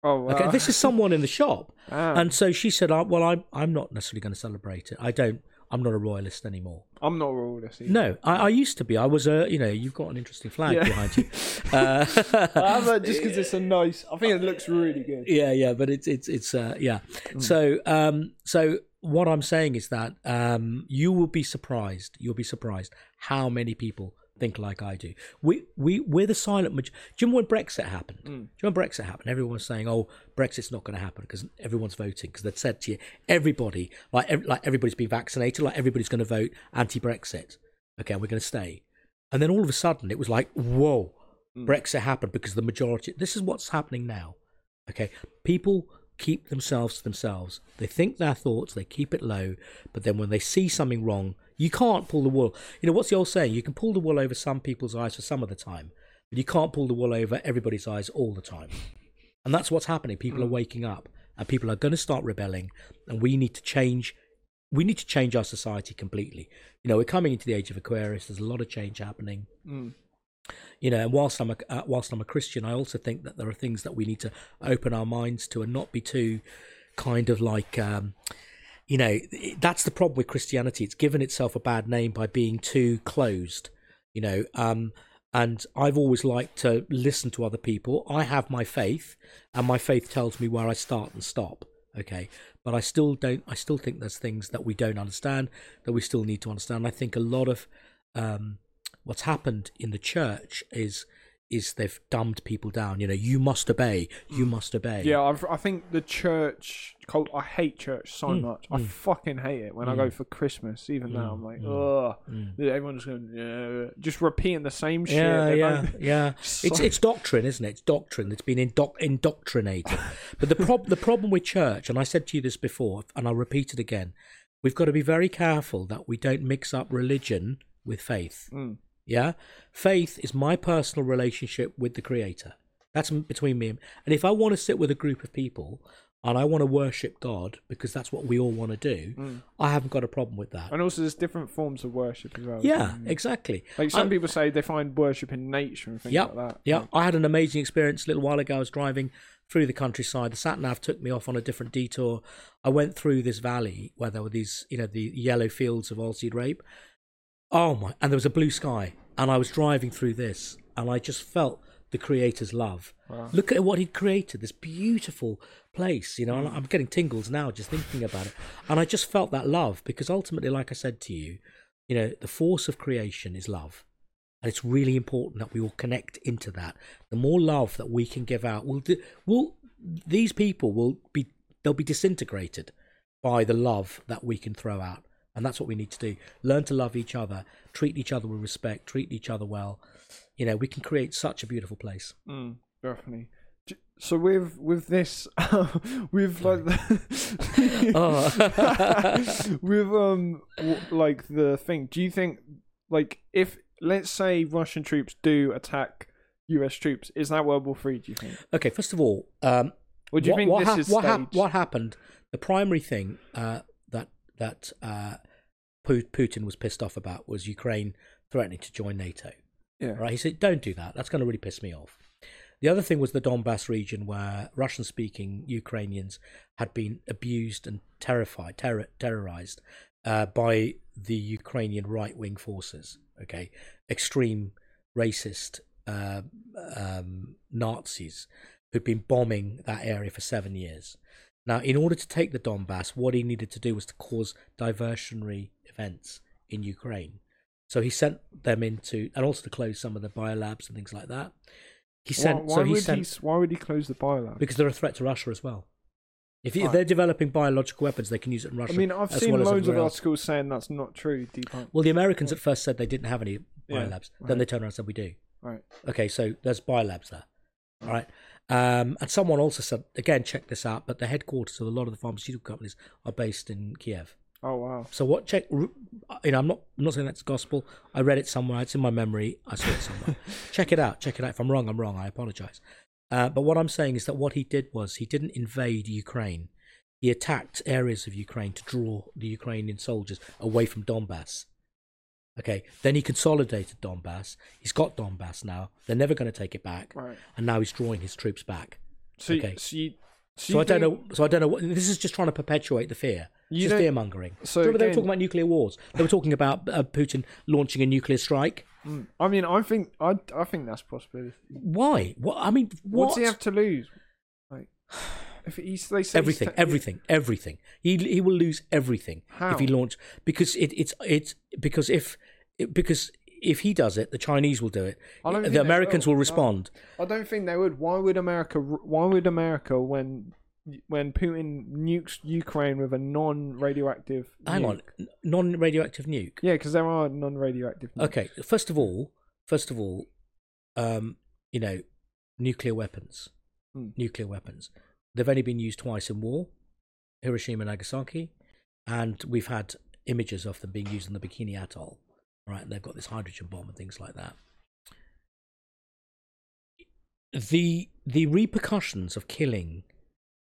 Oh, wow. Okay, this is someone in the shop, wow. and so she said, oh, "Well, I'm I'm not necessarily going to celebrate it. I don't. I'm not a royalist anymore. I'm not a royalist. Either. No, I, I used to be. I was a. You know, you've got an interesting flag yeah. behind you. uh, I have that just because it's a nice. I think it looks really good. Yeah, yeah, but it's it's it's uh, yeah. Mm. So um, so what I'm saying is that um, you will be surprised. You'll be surprised how many people. Think like I do. We we we're the silent majority. Do you remember when Brexit happened? Mm. Do you remember when Brexit happened? Everyone was saying, "Oh, Brexit's not going to happen because everyone's voting." Because they'd said to you, everybody, like ev- like everybody's been vaccinated, like everybody's going to vote anti-Brexit. Okay, we're going to stay. And then all of a sudden, it was like, "Whoa, mm. Brexit happened because the majority." This is what's happening now. Okay, people keep themselves to themselves. They think their thoughts. They keep it low. But then when they see something wrong. You can't pull the wool. You know, what's the old saying? You can pull the wool over some people's eyes for some of the time, but you can't pull the wool over everybody's eyes all the time. And that's what's happening. People mm. are waking up and people are going to start rebelling, and we need to change. We need to change our society completely. You know, we're coming into the age of Aquarius. There's a lot of change happening. Mm. You know, and whilst I'm, a, uh, whilst I'm a Christian, I also think that there are things that we need to open our minds to and not be too kind of like... Um, You know, that's the problem with Christianity. It's given itself a bad name by being too closed, you know. Um, and I've always liked to listen to other people. I have my faith, and my faith tells me where I start and stop. Okay, but I still don't. I still think there's things that we don't understand that we still need to understand. I think a lot of um, what's happened in the church is. is they've dumbed people down. You know, you must obey, you must obey. Yeah, I've, I think the church, cult, I hate church so mm, much. Mm, I fucking hate it when mm, I go for Christmas, even mm, now. I'm like, ugh. Mm, everyone's going, uh, just repeating the same shit. Yeah, yeah, yeah. So... It's, it's doctrine, isn't it? It's doctrine that's been indo- indoctrinated. But the, prob- the problem with church, and I said to you this before, and I'll repeat it again, we've got to be very careful that we don't mix up religion with faith. Mm. Yeah, faith is my personal relationship with the Creator. That's between me and, and if I want to sit with a group of people and I want to worship God because that's what we all want to do, mm. I haven't got a problem with that. And also, there's different forms of worship as well. Yeah, exactly. Like some I'm, people say they find worship in nature and things yep, like that. Yeah, I had an amazing experience a little while ago. I was driving through the countryside. The sat nav took me off on a different detour. I went through this valley where there were these, you know, the yellow fields of oilseed rape. Oh my, and there was a blue sky, and I was driving through this, and I just felt the Creator's love. Wow. Look at what He'd created, this beautiful place, you know, and I'm getting tingles now just thinking about it. And I just felt that love, because ultimately, like I said to you, you know, the force of creation is love. And it's really important that we all connect into that. The more love that we can give out, we'll, do, we'll these people will be, they'll be disintegrated by the love that we can throw out. And that's what we need to do. Learn to love each other, treat each other with respect, treat each other well. You know, we can create such a beautiful place. Mm, definitely. So with with this, with like the oh. with um like the thing. Do you think, like, if let's say Russian troops do attack U S troops, is that World War Three? Do you think? Okay, first of all, um, what do you what, think what this ha- is? What, ha- what happened? The primary thing uh, that that uh, Putin was pissed off about was Ukraine threatening to join NATO. Yeah. Right. He said, "Don't do that. That's going to really piss me off." The other thing was the Donbass region, where Russian-speaking Ukrainians had been abused and terrified, terror, terrorized uh, by the Ukrainian right-wing forces. Okay, extreme racist uh, um, Nazis who'd been bombing that area for seven years. Now, in order to take the Donbass, what he needed to do was to cause diversionary events in Ukraine. So he sent them into, and also to close some of the biolabs and things like that. He sent. Why, why so he would sent. He, why would he close the biolab? Because they're a threat to Russia as well. If, you, right. if they're developing biological weapons, they can use it in Russia. I mean, I've as seen well loads of articles else. saying that's not true. Deepak. Well, the Americans at first said they didn't have any biolabs. Yeah. Then right. they turned around and said we do. Right. Okay, so there's biolabs there. All right. Um, and someone also said, again, check this out. But the headquarters of a lot of the pharmaceutical companies are based in Kiev. Oh wow! So what? Check. You know, I'm not. I'm not saying that's gospel. I read it somewhere. It's in my memory. I saw it somewhere. Check it out. Check it out. If I'm wrong, I'm wrong. I apologize. Uh, but what I'm saying is that what he did was he didn't invade Ukraine. He attacked areas of Ukraine to draw the Ukrainian soldiers away from Donbass. Okay. Then he consolidated Donbass. He's got Donbass now. They're never going to take it back. Right. And now he's drawing his troops back. So, okay. so you. So, so I don't know. So I don't know. What, this is just trying to perpetuate the fear. It's just fear mongering. So remember, again, they were talking about nuclear wars. They were talking about uh, Putin launching a nuclear strike. I mean, I think I I think that's a possibility. Why? What? I mean, what does he have to lose? Like, if he's they say everything, he's ta- everything, everything. He he will lose everything. How? If he launch because it it's it's because if because. If he does it, the Chinese will do it. The Americans will. will respond. I don't think they would. Why would America? Why would America when when Putin nukes Ukraine with a non-radioactive? Hang nuke? on, non-radioactive nuke. Yeah, because there are non-radioactive nukes. Okay, first of all, first of all, um, you know, nuclear weapons. Hmm. Nuclear weapons. They've only been used twice in war: Hiroshima and Nagasaki, and we've had images of them being used in the Bikini Atoll. Right, and they've got this hydrogen bomb and things like that. The the repercussions of killing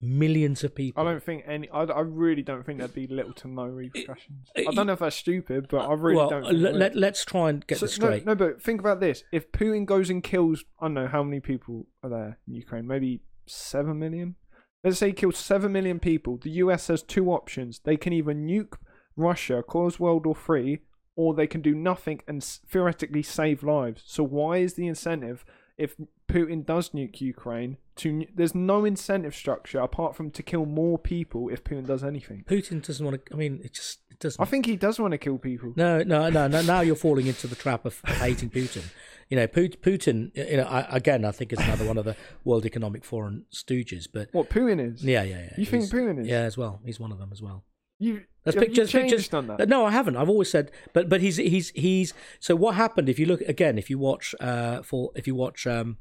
millions of people. I don't think any. I, I really don't think there'd be little to no repercussions. I don't know if that's stupid, but I really well, don't. Think let, let let's try and get so, this straight. No, no, but think about this: if Putin goes and kills, I don't know how many people are there in Ukraine. Maybe seven million. Let's say he kills seven million people. The U S has two options: they can either nuke Russia, cause World War Three. Or they can do nothing and theoretically save lives. So why is the incentive, if Putin does nuke Ukraine, to there's no incentive structure apart from to kill more people if Putin does anything? Putin doesn't want to. I mean, it just it doesn't. I think he does want to kill people. No, no, no, no. Now you're falling into the trap of hating Putin. You know, Putin. You know, I, again, I think is another one of the World Economic Forum stooges. But what Putin is? Yeah, yeah, yeah. You think Putin is? Yeah, as well. He's one of them as well. You, That's have pictures, you changed pictures. on that? No, I haven't. I've always said, but but he's he's he's. So what happened? If you look again, if you watch uh for if you watch um,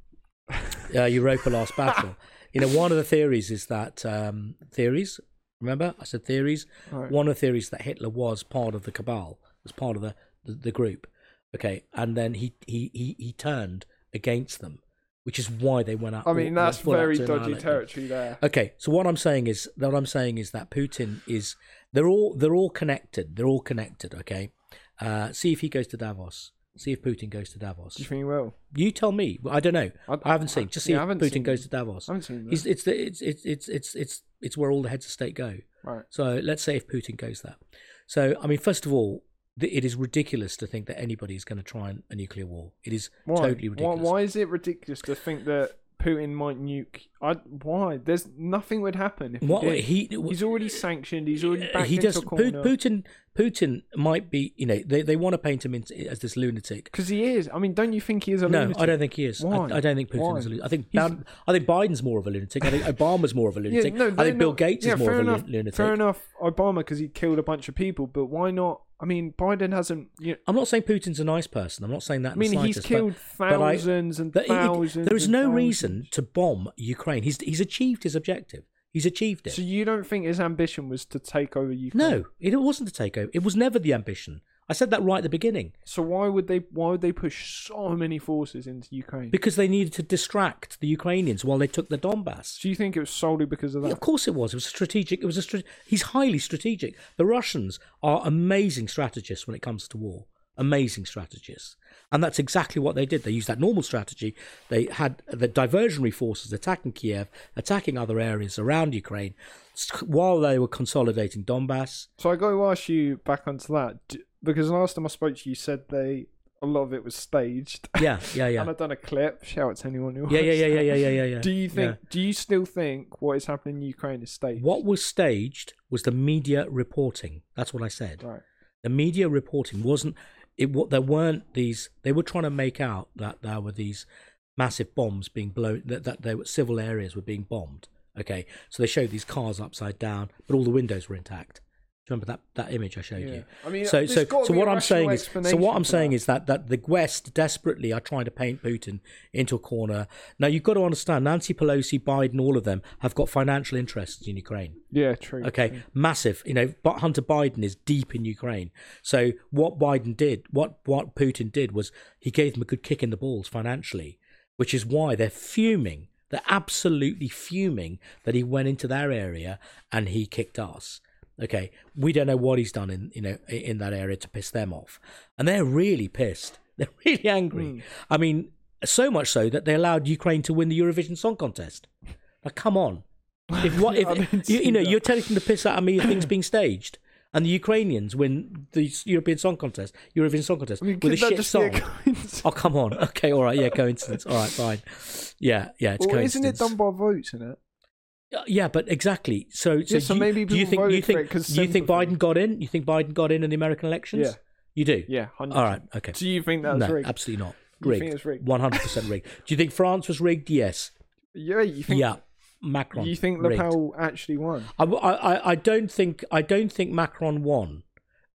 uh, Europa Last Battle, you know, one of the theories is that um, theories. Remember, I said theories. Right. One of the theories that Hitler was part of the cabal, was part of the, the, the group. Okay, and then he, he, he, he turned against them, which is why they went out. I mean, that's very dodgy territory there. Okay, so what I'm saying is what I'm saying is that Putin is. They're all they're all connected. They're all connected. Okay, uh, see if he goes to Davos. See if Putin goes to Davos. Do you think he will? You tell me. I don't know. I, I haven't seen. Just see yeah, if Putin seen, goes to Davos. I haven't seen. That. It's it's it's it's it's it's it's where all the heads of state go. Right. So let's say if Putin goes there. So I mean, first of all, it is ridiculous to think that anybody is going to try a nuclear war. It is why? totally ridiculous. Why, why is it ridiculous to think that Putin might nuke I, why? There's nothing would happen if he, what, did. he He's already sanctioned. He's already backed he into does, a corner. Putin, Putin might be, you know, they, they want to paint him into, as this lunatic. Because he is. I mean, don't you think he is a no, lunatic? No, I don't think he is. Why? I, I don't think Putin why? is a lunatic. I think, Biden, I think Biden's more of a lunatic. I think Obama's more of a lunatic. Yeah, no, I think Bill not, Gates yeah, is more of enough, a lunatic. Fair enough, Obama, because he killed a bunch of people, but why not? I mean, Biden hasn't... You know, I'm not saying Putin's a nice person. I'm not saying that in the slightest. I mean, he's killed but, thousands but I, and thousands. It, it, there is no thousands. reason to bomb Ukraine. He's he's achieved his objective. He's achieved it. So you don't think his ambition was to take over Ukraine? No, it wasn't to take over. It was never the ambition. I said that right at the beginning. So why would they why would they push so many forces into Ukraine? Because they needed to distract the Ukrainians while they took the Donbass. Do you think it was solely because of that? Yeah, of course it was. It was strategic. It was a str- he's highly strategic. The Russians are amazing strategists when it comes to war. Amazing strategists. And that's exactly what they did. They used that normal strategy. They had the diversionary forces attacking Kiev, attacking other areas around Ukraine while they were consolidating Donbass. So I got to ask you back onto that. Do- Because last time I spoke to you, you said they a lot of it was staged. Yeah, yeah, yeah. And I've done a clip. Shout out to anyone who watched. Yeah, yeah, yeah, yeah, yeah, yeah, yeah. Do you think? Yeah. Do you still think what is happening in Ukraine is staged? What was staged was the media reporting. That's what I said. Right. The media reporting wasn't it. What there weren't these. They were trying to make out that there were these massive bombs being blown. That that there were civil areas were being bombed. Okay, so they showed these cars upside down, but all the windows were intact. Remember that, that image I showed yeah. you. I mean, so so so what I'm saying is so what I'm saying that. is that, that the West desperately are trying to paint Putin into a corner. Now you've got to understand, Nancy Pelosi, Biden, all of them have got financial interests in Ukraine. Yeah, true. Okay, true. Massive. You know, but Hunter Biden is deep in Ukraine. So what Biden did, what what Putin did was he gave them a good kick in the balls financially, which is why they're fuming. They're absolutely fuming that he went into their area and he kicked us. Okay, we don't know what he's done in you know in that area to piss them off, and they're really pissed. They're really angry. Mm. I mean, so much so that they allowed Ukraine to win the Eurovision Song Contest. Like, come on! If what if you, you know that. You're taking the piss out of me, things being staged, and the Ukrainians win the European Song Contest, Eurovision Song Contest I mean, with a shit song. A oh, come on! Okay, all right, yeah, coincidence. All right, fine. Yeah, yeah, it's well, coincidence. Isn't it done by votes? Isn't it? Yeah, but exactly. So, so, yeah, so you, maybe do you think you think do you think Biden got in? You think Biden got in in the American elections? Yeah, you do. Yeah, one hundred percent. All right. Okay. Do you think that was no, rigged? Absolutely not. Rigged. One hundred percent rigged. Do you think France was rigged? Yes. Yeah. You think? Yeah. Macron. You think Le Pen actually won? I, I, I don't think I don't think Macron won,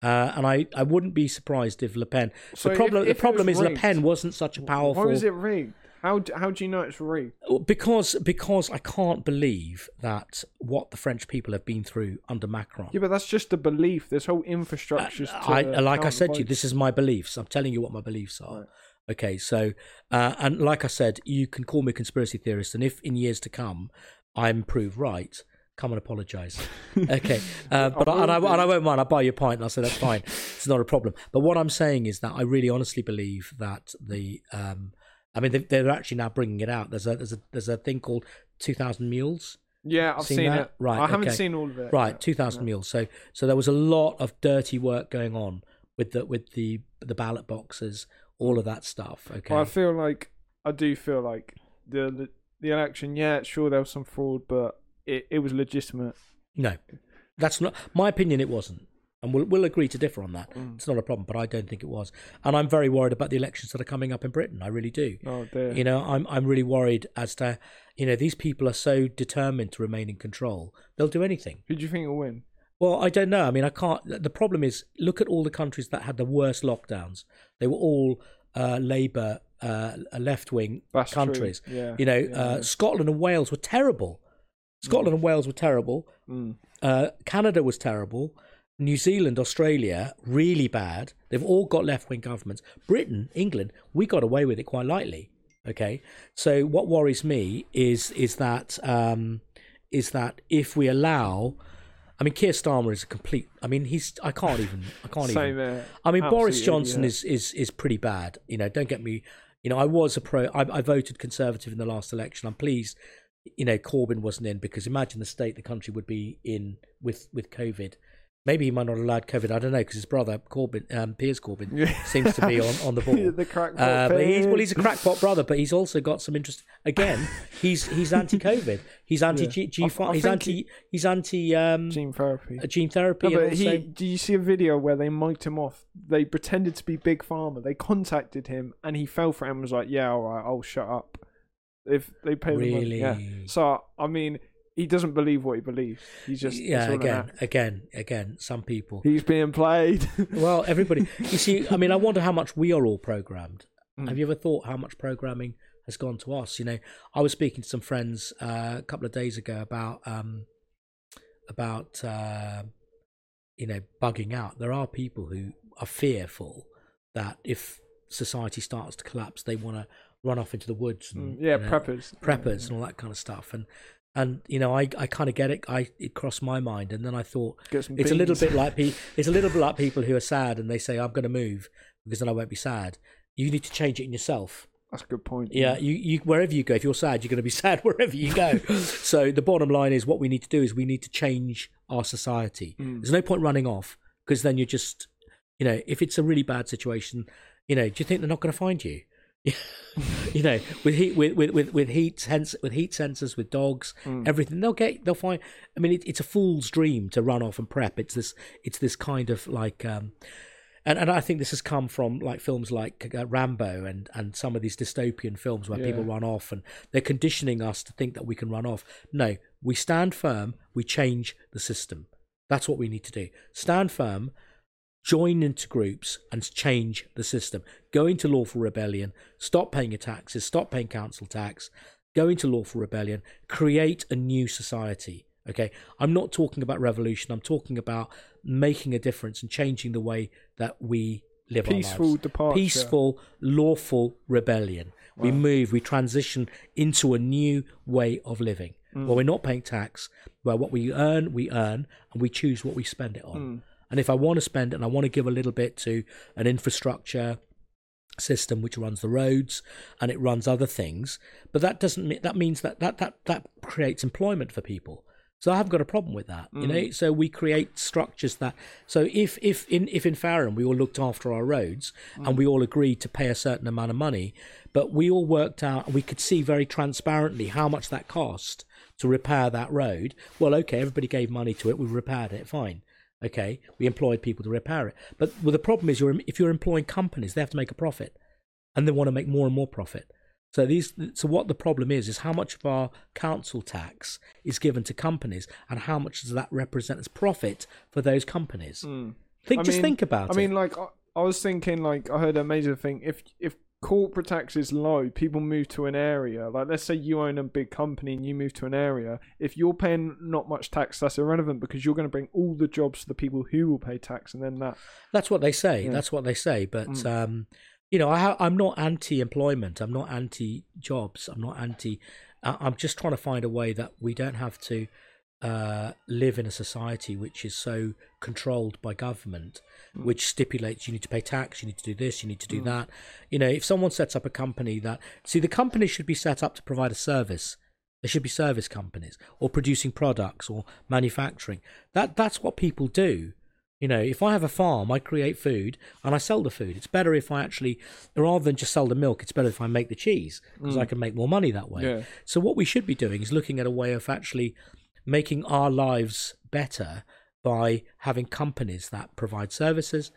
uh, and I, I wouldn't be surprised if Le Pen. So the problem if, if the problem is rigged, Le Pen wasn't such a powerful. Why was it rigged? How do, how do you know it's real? Because because I can't believe that what the French people have been through under Macron. Yeah, but that's just a belief. This whole infrastructure. Uh, I, like I said to you, this is my beliefs. I'm telling you what my beliefs are. Right. Okay, so uh, and like I said, you can call me a conspiracy theorist, and if in years to come I'm proved right, come and apologise. Okay, uh, but I, and, I, and I won't mind. I'll buy you a pint, and I'll say that's fine. It's not a problem. But what I'm saying is that I really honestly believe that the. Um, I mean, they're actually now bringing it out. There's a there's a there's a thing called two thousand Mules. Yeah, I've seen, seen it. Right, I haven't okay. seen all of it. Right, two thousand no. Mules. So so there was a lot of dirty work going on with the with the the ballot boxes, all of that stuff. Okay, well, I feel like I do feel like the the, the election. Yeah, sure, there was some fraud, but it, it was legitimate. No, that's not my opinion. It wasn't. And we'll, we'll agree to differ on that. Mm. It's not a problem, but I don't think it was. And I'm very worried about the elections that are coming up in Britain. I really do. Oh, dear. You know, I'm I'm really worried as to, you know, these people are so determined to remain in control. They'll do anything. Who do you think will win? Well, I don't know. I mean, I can't. The problem is, look at all the countries that had the worst lockdowns. They were all uh, Labour, uh, left-wing That's countries. Yeah. You know, yeah. Uh, Scotland and Wales were terrible. Scotland mm. and Wales were terrible. Mm. Uh, Canada was terrible. New Zealand, Australia, really bad. They've all got left-wing governments. Britain, England, we got away with it quite lightly. Okay, so what worries me is is that um, is that if we allow, I mean, Keir Starmer is a complete. I mean, he's. I can't even. I can't Same even. There. I mean, Absolutely, Boris Johnson yeah. is is is pretty bad. You know, don't get me. You know, I was a pro. I, I voted Conservative in the last election. I'm pleased. You know, Corbyn wasn't in because imagine the state the country would be in with with COVID. Maybe he might not have allowed COVID. I don't know, because his brother, Corbyn, um, Piers Corbyn, yeah. seems to be on, on the ball. The crackpot uh, but he's, well, he's a crackpot brother, but he's also got some interest. Again, he's he's anti-COVID. He's anti-G five. Yeah. He's anti. He, he's anti. Um, gene therapy. Uh, gene therapy. No, but also, he, do you see a video where they mic'd him off? They pretended to be Big Pharma. They contacted him, and he fell for it and was like, "Yeah, all right, I'll shut up." If they pay really? The money. Yeah. So I mean. He doesn't believe what he believes. He's just yeah. Again, again, again. Some people. He's being played. Well, everybody. You see, I mean, I wonder how much we are all programmed. Mm. Have you ever thought how much programming has gone to us? You know, I was speaking to some friends uh, a couple of days ago about um, about uh, you know, bugging out. There are people who are fearful that if society starts to collapse, they want to run off into the woods. And, mm. Yeah, you know, preppers, preppers, yeah. and all that kind of stuff, and. And you know, I, I kind of get it. I it crossed my mind, and then I thought it's beans. a little bit like pe- it's a little bit like people who are sad and they say, "I'm going to move because then I won't be sad." You need to change it in yourself. That's a good point. Yeah, yeah. You, you wherever you go, if you're sad, you're going to be sad wherever you go. So the bottom line is, what we need to do is we need to change our society. Mm. There's no point running off, because then you're just, you know, if it's a really bad situation, you know, do you think they're not going to find you? You know, with heat, with with with, with heat, sense, with heat sensors, with dogs, mm. everything they'll get, they'll find. I mean, it, it's a fool's dream to run off and prep. It's this, it's this kind of like, um, and and I think this has come from like films like uh, Rambo and and some of these dystopian films where yeah. people run off, and they're conditioning us to think that we can run off. No, we stand firm. We change the system. That's what we need to do. Stand firm. Join into groups and change the system. Go into lawful rebellion. Stop paying your taxes. Stop paying council tax. Go into lawful rebellion. Create a new society. Okay, I'm not talking about revolution. I'm talking about making a difference and changing the way that we live Peaceful our lives. Departure. Peaceful, lawful rebellion. Wow. We move. We transition into a new way of living. Mm. Well, we're not paying tax. Well, what we earn, we earn, and we choose what we spend it on. Mm. And if I want to spend and I want to give a little bit to an infrastructure system which runs the roads and it runs other things, but that doesn't mean, that means that that, that that creates employment for people. So I haven't got a problem with that, mm. you know. So we create structures that. So if if in if in Fareham we all looked after our roads mm. and we all agreed to pay a certain amount of money, but we all worked out, we could see very transparently how much that cost to repair that road. Well, okay, everybody gave money to it. We repaired it. Fine. Okay, we employed people to repair it. But well, the problem is, you're, if you're employing companies, they have to make a profit, and they want to make more and more profit. So these, so what the problem is, is how much of our council tax is given to companies, and how much does that represent as profit for those companies? Mm. Think, I just mean, think about I it. I mean, like I, I was thinking, like I heard an amazing thing. If if corporate tax is low, people move to an area. Like, let's say you own a big company and you move to an area. If you're paying not much tax, that's irrelevant, because you're going to bring all the jobs to the people who will pay tax, and then that. That's what they say. Yeah. That's what they say. But mm. um, you know, I ha- I'm not anti-employment. I'm not anti-jobs. I'm not anti. I- I'm just trying to find a way that we don't have to uh, live in a society which is so controlled by government, which stipulates you need to pay tax, you need to do this, you need to do mm. that. You know, if someone sets up a company that, see, the company should be set up to provide a service. There should be service companies, or producing products, or manufacturing. That that's what people do. You know, if I have a farm, I create food and I sell the food. It's better if I actually, rather than just sell the milk, it's better if I make the cheese, because mm. I can make more money that way. Yeah. So what we should be doing is looking at a way of actually making our lives better by having companies that provide services,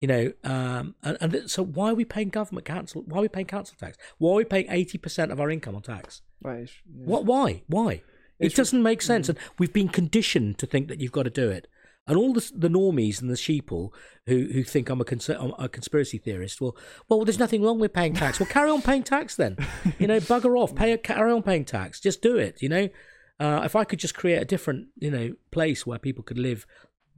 you know, um, and, and th- so why are we paying government council? Why are we paying council tax? Why are we paying eighty percent of our income on tax? Right. Yeah. What? Why? Why? It's it doesn't re- make sense. Mm-hmm. And we've been conditioned to think that you've got to do it. And all the, the normies and the sheeple who, who think I'm a, cons- I'm a conspiracy theorist, well, well, there's nothing wrong with paying tax. Well, carry on paying tax then. You know, bugger off. Pay, carry on paying tax. Just do it, you know. Uh, if I could just create a different, you know, place where people could live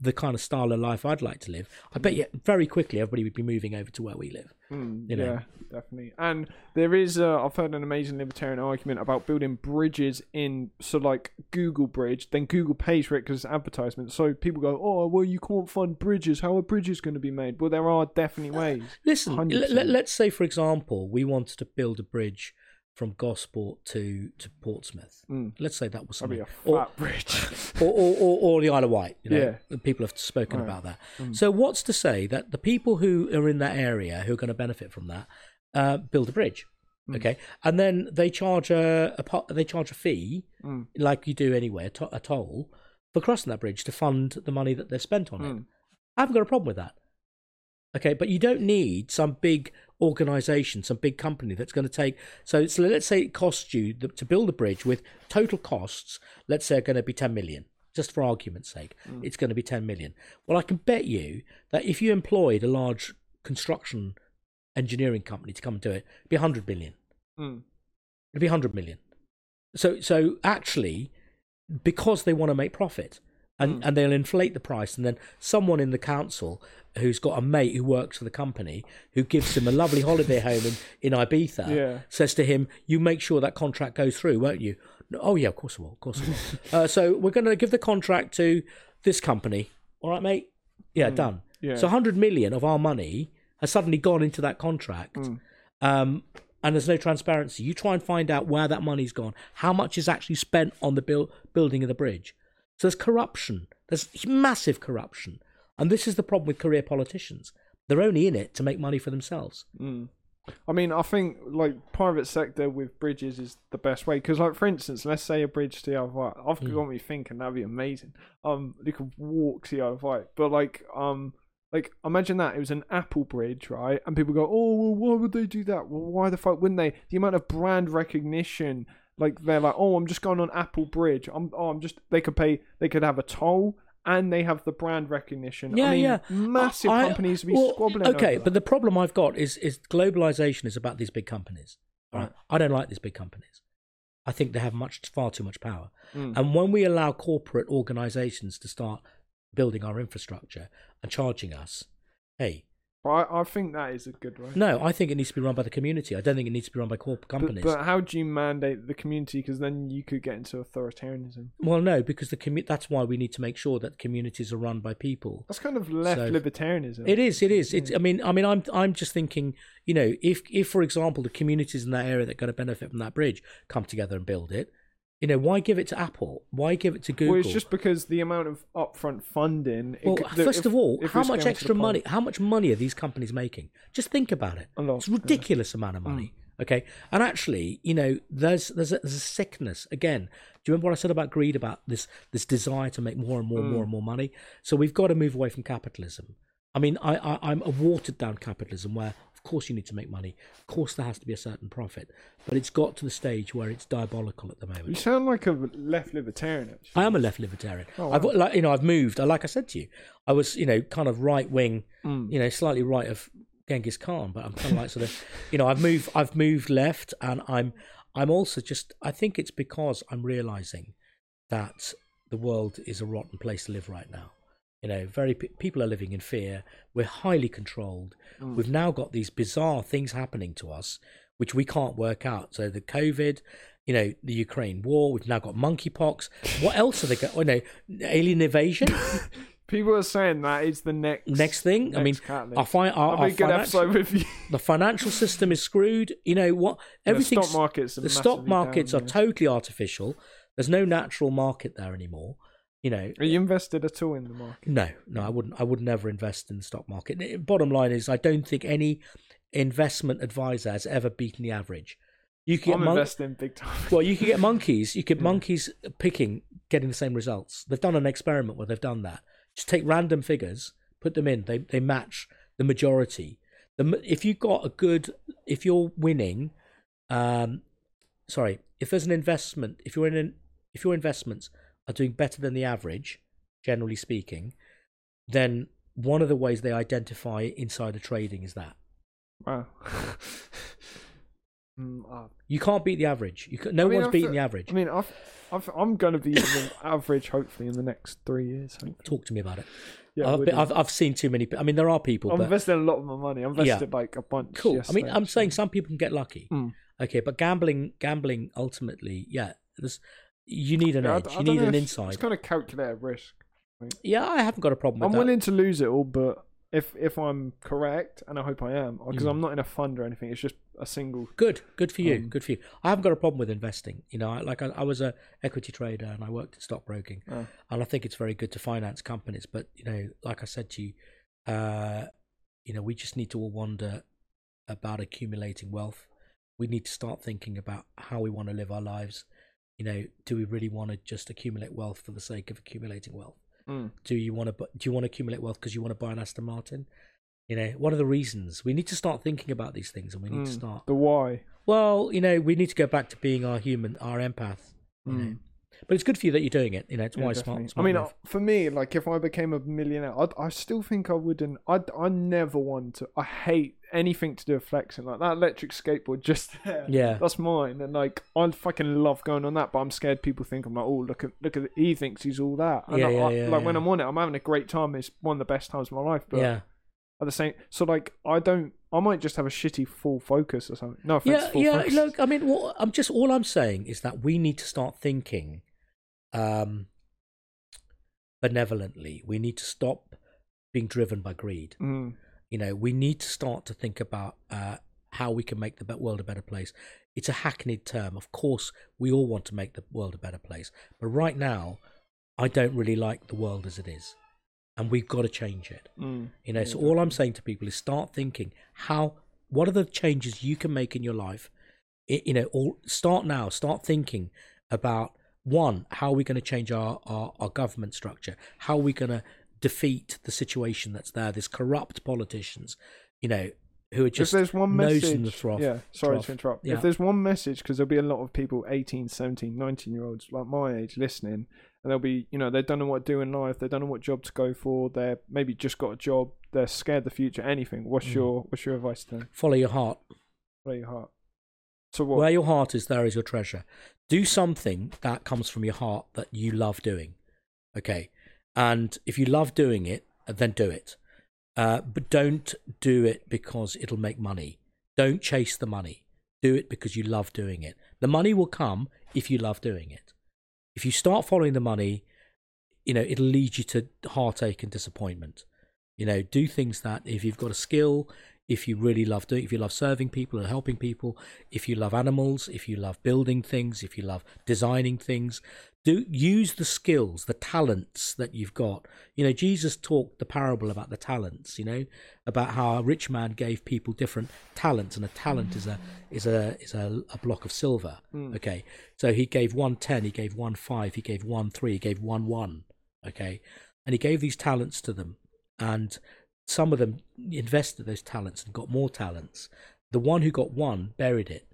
the kind of style of life I'd like to live, I bet you very quickly everybody would be moving over to where we live. Mm, you know? Yeah, definitely. And there is, uh, I've heard an amazing libertarian argument about building bridges in, so like Google Bridge, then Google pays for it because it's advertisement. So people go, oh, well, you can't fund bridges. How are bridges going to be made? Well, there are definitely ways. Uh, listen, l- let's say, for example, we wanted to build a bridge from Gosport to, to Portsmouth. Mm. Let's say that was something. That'd be a flat or, bridge. or, or, or, or the Isle of Wight. You know, yeah. People have spoken right. about that. Mm. So what's to say that the people who are in that area who are going to benefit from that uh, build a bridge, mm. okay? And then they charge a, a they charge a fee, mm. like you do anywhere, to, a toll, for crossing that bridge to fund the money that they've spent on mm. it. I haven't got a problem with that. Okay, but you don't need some big organisation, some big company that's going to take... So, so let's say it costs you the, to build a bridge with total costs, let's say are going to be ten million, just for argument's sake. Mm. It's going to be ten million. Well, I can bet you that if you employed a large construction engineering company to come and do it, it'd be one hundred million. Mm. It'd be one hundred million. So, so actually, because they want to make profit... And, mm. and they'll inflate the price, and then someone in the council who's got a mate who works for the company who gives him a lovely holiday home in, in Ibiza yeah. says to him, you make sure that contract goes through, won't you? No, oh, yeah, of course I will, of course I will. uh, so we're going to give the contract to this company. All right, mate? Yeah, mm. done. Yeah. So one hundred million of our money has suddenly gone into that contract, mm. um, and there's no transparency. You try and find out where that money's gone, how much is actually spent on the build, building of the bridge. So there's corruption. There's massive corruption. And this is the problem with career politicians. They're only in it to make money for themselves. Mm. I mean, I think, like, private sector with bridges is the best way. Because, like, for instance, let's say a bridge to the Isle of Wight. I've mm. got me thinking that'd be amazing. Um, you could walk to the Isle of Wight. But, like, um, like imagine that. It was an Apple bridge, right? And people go, oh, well, why would they do that? Well, why the fuck wouldn't they? The amount of brand recognition... Like they're like, oh, I'm just going on Apple Bridge. I'm, oh, I'm just. They could pay. They could have a toll, and they have the brand recognition. Yeah, I mean, yeah. Massive I, companies I, would be well, squabbling. Okay, over but that. The problem I've got is is globalization is about these big companies. Right? Right. I don't like these big companies. I think they have much far too much power. Mm. And when we allow corporate organizations to start building our infrastructure and charging us, hey. I, I think that is a good way. No, I think it needs to be run by the community. I don't think it needs to be run by corporate companies. But, but how do you mandate the community? Because then you could get into authoritarianism. Well, no, because the commu- that's why we need to make sure that communities are run by people. That's kind of left so, libertarianism. It is. It is. It's, I mean, I mean, I'm I'm just thinking. You know, if if for example the communities in that area that are going to benefit from that bridge come together and build it. You know, why give it to Apple? Why give it to Google? Well, it's just because the amount of upfront funding... Well, it, the, first if, of all, how much extra money... How much money are these companies making? Just think about it. A lot, it's a ridiculous yeah. amount of money, mm. okay? And actually, you know, there's there's a, there's a sickness. Again, do you remember what I said about greed, about this this desire to make more and more and mm. more and more money? So we've got to move away from capitalism. I mean, I, I, I'm a watered-down capitalism where... Of course you need to make money, of course there has to be a certain profit, but it's got to the stage where it's diabolical at the moment. You sound like a left libertarian actually. I am a left libertarian. Oh, wow. I've like you know I've moved like I said to you I was you know kind of right wing mm. you know slightly right of Genghis Khan, but I'm kind of like sort of you know I've moved I've moved left, and I'm I'm also just I think it's because I'm realizing that the world is a rotten place to live right now. You know, very people are living in fear. We're highly controlled. Mm. We've now got these bizarre things happening to us, which we can't work out. So the COVID, you know, the Ukraine war. We've now got monkeypox. What else are they going? Oh, no, alien invasion. People are saying that is the next next thing. Next I mean, our, fi- our, our financial, with you. The financial system is screwed. You know what? Everything. The stock markets. Are the stock markets down, are yeah. totally artificial. There's no natural market there anymore. You know, are you invested at all in the market? No, no, I wouldn't. I would never invest in the stock market. Bottom line is, I don't think any investment advisor has ever beaten the average. You can I'm get mon- investing big time. Well, you can get monkeys. You could yeah. monkeys picking, getting the same results. They've done an experiment where they've done that. Just take random figures, put them in. They they match the majority. The if you got a good, if you're winning, um, sorry, if there's an investment, if you're in, an, if your investments. Are doing better than the average, generally speaking, then one of the ways they identify insider trading is that. Wow. You can't beat the average. You can, no I mean, one's I've, beaten the average. I mean, I've, I've, I'm going to be average, hopefully, in the next three years. Hopefully. Talk to me about it. Yeah, I've, been, I've, I've seen too many. I mean, there are people. I'm but, investing a lot of my money. I invested yeah. like a bunch. Cool. I mean, I'm saying some people can get lucky. Mm. Okay, but gambling, gambling, ultimately, yeah, there's... You need an yeah, edge. I, I you need an insight. It's kind of calculate risk. I mean, yeah, I haven't got a problem with I'm that. I'm willing to lose it all, but If if I'm correct, and I hope I am, because mm. I'm not in a fund or anything. It's just a single. Good, good for you, um, good for you. I haven't got a problem with investing. You know, I, like I, I was a equity trader and I worked in stockbroking, uh, and I think it's very good to finance companies. But you know, like I said to you, uh, you know, we just need to all wonder about accumulating wealth. We need to start thinking about how we want to live our lives. You know, do we really want to just accumulate wealth for the sake of accumulating wealth? Mm. Do you want to do you want to accumulate wealth because you want to buy an Aston Martin? You know, what are the reasons? We need to start thinking about these things, and we need mm. to start the why. Well, you know, we need to go back to being our human, our empath. You mm. know, but it's good for you that you're doing it. You know, it's yeah, why smart, smart. I mean, move. For me, like if I became a millionaire, I'd, I still think I wouldn't. I I never want to. I hate anything to do with flexing. Like that electric skateboard just there. Yeah, that's mine. And like I fucking love going on that, but I'm scared people think I'm like, oh, look at look at he thinks he's all that. And yeah, I, yeah, I, yeah, like yeah. when I'm on it, I'm having a great time. It's one of the best times of my life. But yeah. At the same, so like I don't. I might just have a shitty full focus or something. No, offense, yeah, full yeah. Focus. Look, I mean, well, I'm just all I'm saying is that we need to start thinking. Um, benevolently, we need to stop being driven by greed. Mm. You know, we need to start to think about uh, how we can make the world a better place. It's a hackneyed term, of course. We all want to make the world a better place, but right now, I don't really like the world as it is, and we've got to change it. Mm. You know, yeah, so all I'm saying to people is start thinking how. What are the changes you can make in your life? It, you know, all start now. Start thinking about. One, how are we going to change our, our, our government structure? How are we going to defeat the situation that's there? There's corrupt politicians, you know, who are just if there's one nose message, in the trough. Yeah, sorry trough. to interrupt. Yeah. If there's one message, because there'll be a lot of people, eighteen, seventeen, nineteen-year-olds like my age, listening, and they'll be, you know, they don't know what to do in life, they don't know what job to go for, they're maybe just got a job, they're scared of the future, anything. What's mm. your What's your advice to them? Follow your heart. Follow your heart. So what? Where your heart is, there is your treasure. Do something that comes from your heart that you love doing, okay? And if you love doing it, then do it. Uh, but don't do it because it'll make money. Don't chase the money. Do it because you love doing it. The money will come if you love doing it. If you start following the money, you know, it'll lead you to heartache and disappointment. You know, do things that if you've got a skill, if you really love doing, if you love serving people and helping people, if you love animals, if you love building things, if you love designing things, do use the skills, the talents that you've got. You know, Jesus talked the parable about the talents, you know, about how a rich man gave people different talents, and a talent is a is a is a, a block of silver. Mm. Okay. So he gave one ten, he gave one five, he gave one three, he gave one one. Okay. And he gave these talents to them, and some of them invested those talents and got more talents. The one who got one buried it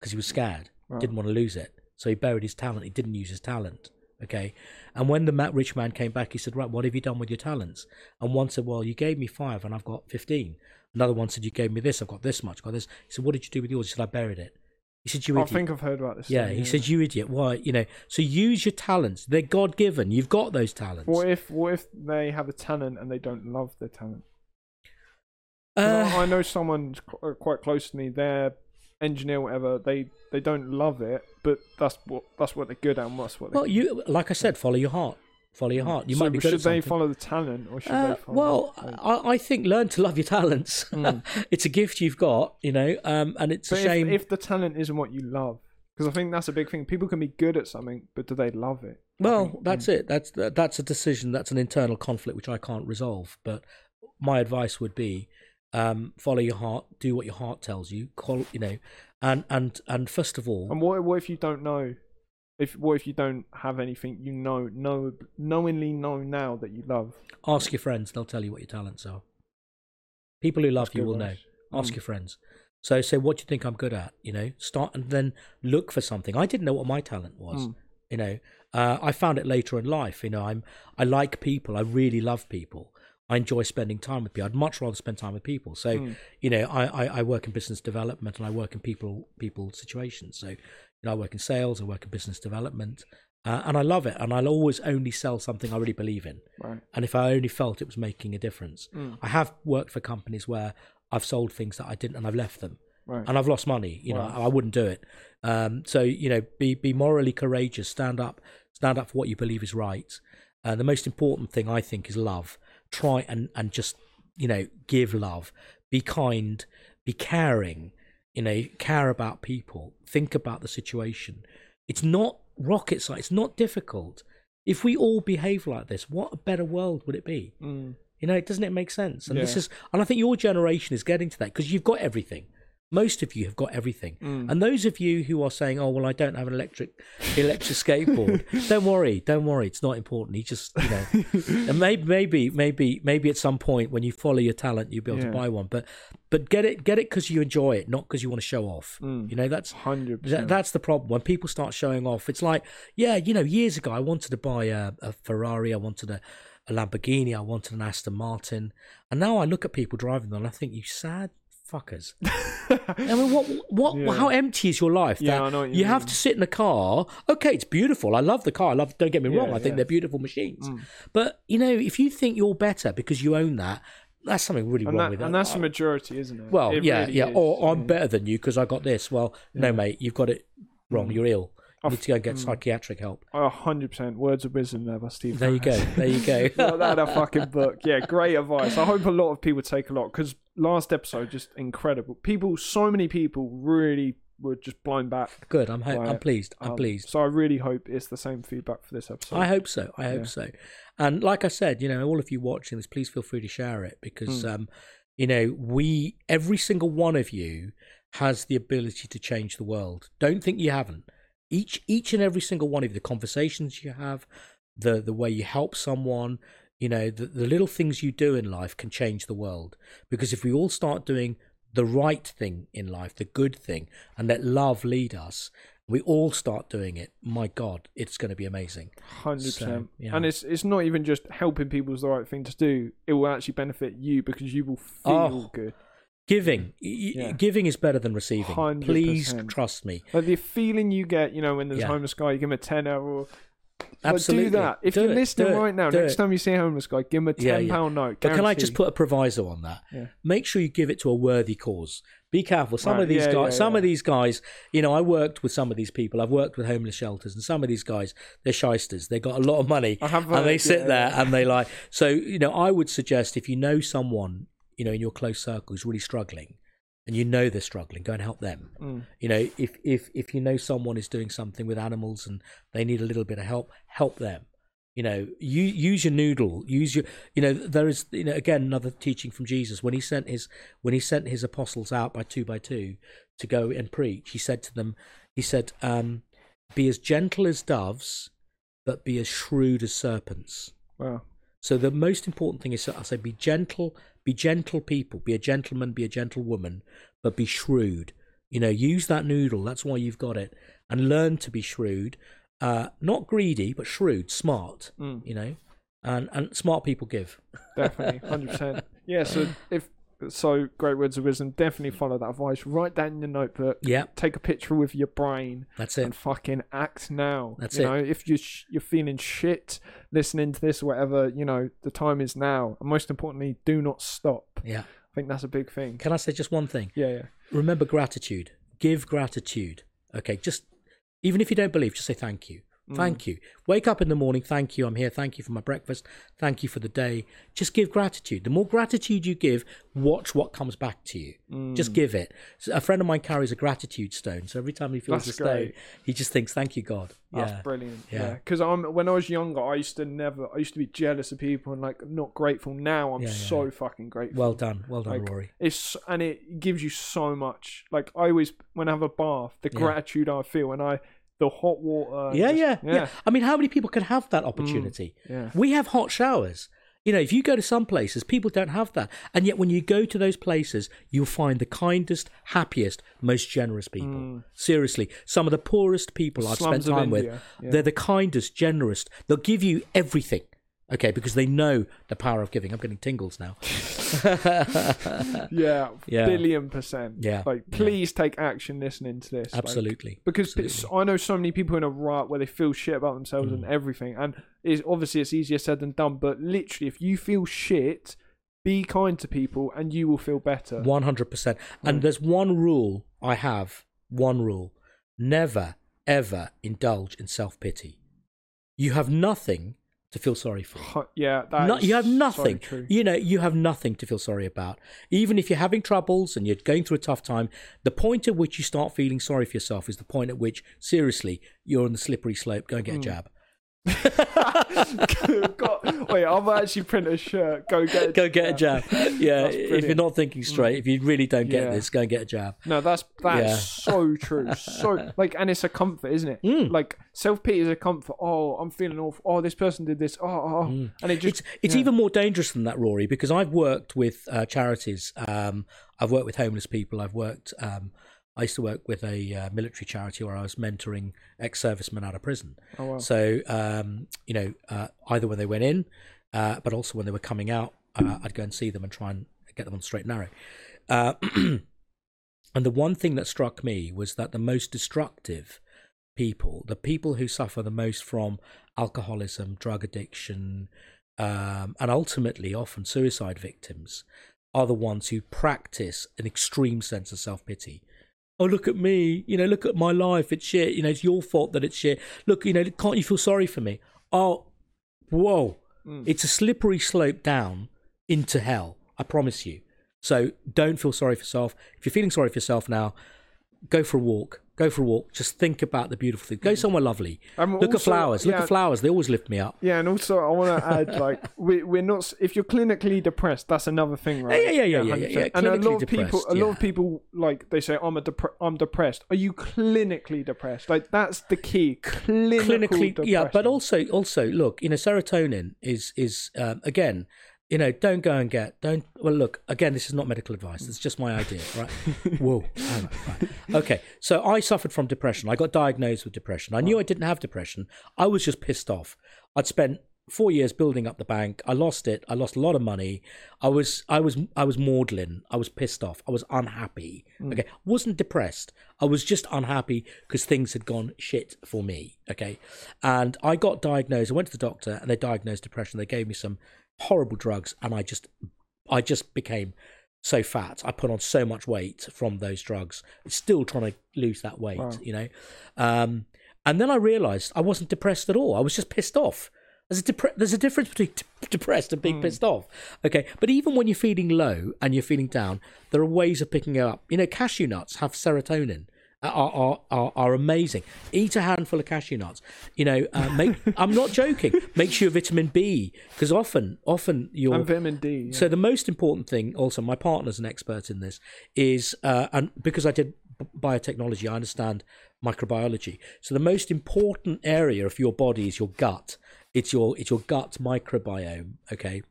because he was scared, wow. didn't want to lose it. So he buried his talent. He didn't use his talent. Okay. And when the rich man came back, he said, right, what have you done with your talents? And one said, well, you gave me five and I've got fifteen. Another one said, you gave me this, I've got this much, I've got this. He said, what did you do with yours? He said, I buried it. He said, you idiot. I think I've heard about this. Yeah, thing, he yeah. said, you idiot. Why? You know, so use your talents. They're God-given. You've got those talents. What if What if they have a talent and they don't love their talent? Uh, I, I know someone quite close to me, they're engineer, whatever, they they don't love it, but that's what that's what they're good at, and that's what they well you like I said, follow your heart. Follow your heart. You so might be good should at they follow the talent, or should uh, they follow? Well, the I, I think learn to love your talents. Mm. It's a gift you've got, you know, um, and it's but a shame if, if the talent isn't what you love, because I think that's a big thing. People can be good at something, but do they love it? Well, think, that's mm. it. That's that's a decision. That's an internal conflict which I can't resolve. But my advice would be. Um, follow your heart. Do what your heart tells you. Call, you know, and and and first of all. And what what if you don't know? If what if you don't have anything? You know, know knowingly know now that you love. Ask your friends. They'll tell you what your talents are. People who love That's you will advice. know. Ask mm. your friends. So say, so what do you think I'm good at? You know, start and then look for something. I didn't know what my talent was. Mm. You know, uh, I found it later in life. You know, I'm I like people. I really love people. I enjoy spending time with people. I'd much rather spend time with people. So, mm. you know, I, I, I work in business development, and I work in people people situations. So, you know, I work in sales, I work in business development, uh, and I love it. And I'll always only sell something I really believe in. Right. And if I only felt it was making a difference. Mm. I have worked for companies where I've sold things that I didn't, and I've left them. Right. And I've lost money. You right. know, I wouldn't do it. Um, so, you know, be be morally courageous. Stand up. Stand up for what you believe is right. Uh, the most important thing, I think, is love. Try and, and just you know, give love, be kind, be caring, you know, care about people, think about the situation. It's not rocket science. It's not difficult. If we all behave like this, what a better world would it be? Mm. You know, doesn't it make sense? And yeah. this is, and I think your generation is getting to that because you've got everything. Most of you have got everything. Mm. And those of you who are saying, oh, well, I don't have an electric electric skateboard, don't worry, don't worry. It's not important. You just, you know, and maybe, maybe, maybe, maybe at some point when you follow your talent, you'll be able yeah. to buy one. But but get it get it because you enjoy it, not because you want to show off. Mm. You know, that's one hundred percent. That, that's the problem. When people start showing off, it's like, yeah, you know, years ago, I wanted to buy a, a Ferrari. I wanted a... a Lamborghini, I wanted an Aston Martin. And now I look at people driving them and I think, you sad fuckers. I mean, what, what, yeah. how empty is your life? Yeah, that I know what you, you have to sit in a car. Okay, it's beautiful. I love the car. I love, don't get me yeah, wrong. I yeah. think they're beautiful machines. Mm. But, you know, if you think you're better because you own that, that's something really and wrong that, with that. And that's I, the majority, isn't it? Well, it yeah, really yeah. Is. Or I'm yeah. better than you because I got this. Well, yeah. no, mate, you've got it wrong. Mm. You're ill. I need to go and get mm. psychiatric help. A hundred percent. Words of wisdom there by Steve There Gomez. you go. There you go. Not that a fucking book. Yeah, great advice. I hope a lot of people take a lot because last episode, just incredible. People, so many people really were just blown back. Good. I'm ho- I'm pleased. I'm um, pleased. So I really hope it's the same feedback for this episode. I hope so. I hope yeah. so. And like I said, you know, all of you watching this, please feel free to share it because, mm. um, you know, we, every single one of you has the ability to change the world. Don't think you haven't. Each each and every single one of you, the conversations you have, the, the way you help someone, you know, the, the little things you do in life can change the world. Because if we all start doing the right thing in life, the good thing, and let love lead us, we all start doing it, my God, it's going to be amazing. one hundred percent. So, yeah. And it's it's not even just helping people is the right thing to do. It will actually benefit you because you will feel oh. good. Giving, yeah. giving is better than receiving. one hundred percent. Please trust me. Like the feeling you get, you know, when there's yeah. a homeless guy, you give him a tenner or absolutely like do that. If do you're it, listening right now, next it. time you see a homeless guy, give him a ten yeah, yeah. pound note. Guarantee. But can I just put a proviso on that? Yeah. Make sure you give it to a worthy cause. Be careful. Some right, of these yeah, guys, yeah, some yeah. of these guys, you know, I worked with some of these people. I've worked with homeless shelters, and some of these guys, they're shysters. They got a lot of money, I have, and they sit yeah, there yeah. and they like. So, you know, I would suggest if you know someone, you know, in your close circle who's really struggling and you know they're struggling, go and help them. Mm. You know, if, if, if you know someone is doing something with animals and they need a little bit of help, help them. You know, you, use your noodle, use your, you know, there is, you know, again, another teaching from Jesus. When he sent his, when he sent his apostles out by two by two to go and preach, he said to them, he said, um, be as gentle as doves, but be as shrewd as serpents. Wow. So the most important thing is, I say, be gentle, be gentle people, be a gentleman, be a gentlewoman, but be shrewd. You know, use that noodle. That's why you've got it. And learn to be shrewd, uh, not greedy, but shrewd, smart, mm. you know, and, and smart people give. Definitely, one hundred percent. Yeah, so if... So great words of wisdom. Definitely follow that advice. Write that in your notebook. Yeah. Take a picture with your brain. That's it. And fucking act now. That's you it. You know, if you sh- you're feeling shit, listening to this or whatever, you know, the time is now. And most importantly, do not stop. Yeah. I think that's a big thing. Can I say just one thing? Yeah. yeah. Remember gratitude. Give gratitude. Okay. Just even if you don't believe, just say thank you. Thank mm. you. Wake up in the morning. Thank you. I'm here. Thank you for my breakfast. Thank you for the day. Just give gratitude. The more gratitude you give, watch what comes back to you. Mm. Just give it. So a friend of mine carries a gratitude stone. So every time he feels That's a stone, great. he just thinks, thank you, God. That's yeah. brilliant. Yeah. Because yeah. I'm when I was younger, I used to never, I used to be jealous of people and like not grateful. Now I'm yeah, yeah. so fucking grateful. Well done. Well done, like, Rory. It's, and it gives you so much. Like I always, when I have a bath, the yeah. gratitude I feel and I, the hot water. Yeah, just, yeah, yeah, yeah. I mean, how many people can have that opportunity? Mm, yeah. We have hot showers. You know, if you go to some places, people don't have that. And yet when you go to those places, you'll find the kindest, happiest, most generous people. Mm. Seriously, some of the poorest people I've spent time with, yeah. they're the kindest, generous. They'll give you everything. Okay, because they know the power of giving. I'm getting tingles now. yeah, yeah, billion percent. Yeah, like please yeah. take action listening to this. Absolutely, like, because Absolutely. I know so many people in a rut where they feel shit about themselves mm. and everything. And it's obviously it's easier said than done. But literally, if you feel shit, be kind to people, and you will feel better. One hundred percent. And there's one rule I have. One rule: never, ever indulge in self-pity. You have nothing to feel sorry for. Yeah, that no, is you have nothing. So you know, you have nothing to feel sorry about. Even if you're having troubles and you're going through a tough time, the point at which you start feeling sorry for yourself is the point at which, seriously, you're on the slippery slope. Go and get mm. a jab. God, wait, I'm actually print a shirt. Go get a go jab. get a jab. Yeah, if you're not thinking straight, if you really don't get yeah. this, go and get a jab. No, that's that's yeah. so true. So like, and it's a comfort, isn't it? Mm. Like self pity is a comfort. Oh, I'm feeling awful. Oh, this person did this. Oh, oh. Mm. and it just it's, it's yeah. even more dangerous than that, Rory, because I've worked with uh, charities. Um, I've worked with homeless people. I've worked. Um, I used to work with a uh, military charity where I was mentoring ex-servicemen out of prison. Oh, wow. So, um, you know, uh, either when they went in, uh, but also when they were coming out, uh, I'd go and see them and try and get them on the straight and narrow. Uh, and the one thing that struck me was that the most destructive people, the people who suffer the most from alcoholism, drug addiction, um, and ultimately often suicide victims, are the ones who practice an extreme sense of self-pity. Oh, look at me, you know, look at my life, it's shit, you know, it's your fault that it's shit. Look, you know, can't you feel sorry for me? Oh, whoa, mm. it's a slippery slope down into hell, I promise you. So don't feel sorry for yourself. If you're feeling sorry for yourself now, go for a walk, go for a walk, just think about the beautiful thing. Go somewhere lovely. Um, look also, at flowers, yeah, look at flowers, they always lift me up. Yeah, and also I want to add, like, we, we're not, if you're clinically depressed, that's another thing, right? Yeah, yeah, yeah, yeah, yeah, yeah, yeah. And a lot of people, a yeah. lot of people, like, they say, I'm, a dep- I'm depressed. Are you clinically depressed? Like, that's the key, clinically depressed. Yeah, but also, also, look, you know, serotonin is, is um, again, you know, don't go and get, don't, well, look, again, this is not medical advice. It's just my idea, right? Whoa. Right, right. Okay, so I suffered from depression. I got diagnosed with depression. I knew I didn't have depression. I was just pissed off. I'd spent four years building up the bank. I lost it. I lost a lot of money. I was, I was, I was maudlin. I was pissed off. I was unhappy. Mm. Okay, wasn't depressed. I was just unhappy because things had gone shit for me, okay? And I got diagnosed. I went to the doctor and they diagnosed depression. They gave me some horrible drugs, and I just I just became so fat. I put on so much weight from those drugs. Still trying to lose that weight, wow. you know. Um, and then I realised I wasn't depressed at all. I was just pissed off. There's a, depre- there's a difference between de- depressed and being mm. pissed off. Okay, but even when you're feeling low and you're feeling down, there are ways of picking it up. You know, cashew nuts have serotonin. Are, are are are amazing. Eat a handful of cashew nuts. You know, uh, make, I'm not joking. Make sure you're vitamin B, because often, often you're... And vitamin D. Yeah. So the most important thing, also, my partner's an expert in this, is, uh, and because I did biotechnology, I understand microbiology. So the most important area of your body is your gut. It's your it's your gut microbiome, okay?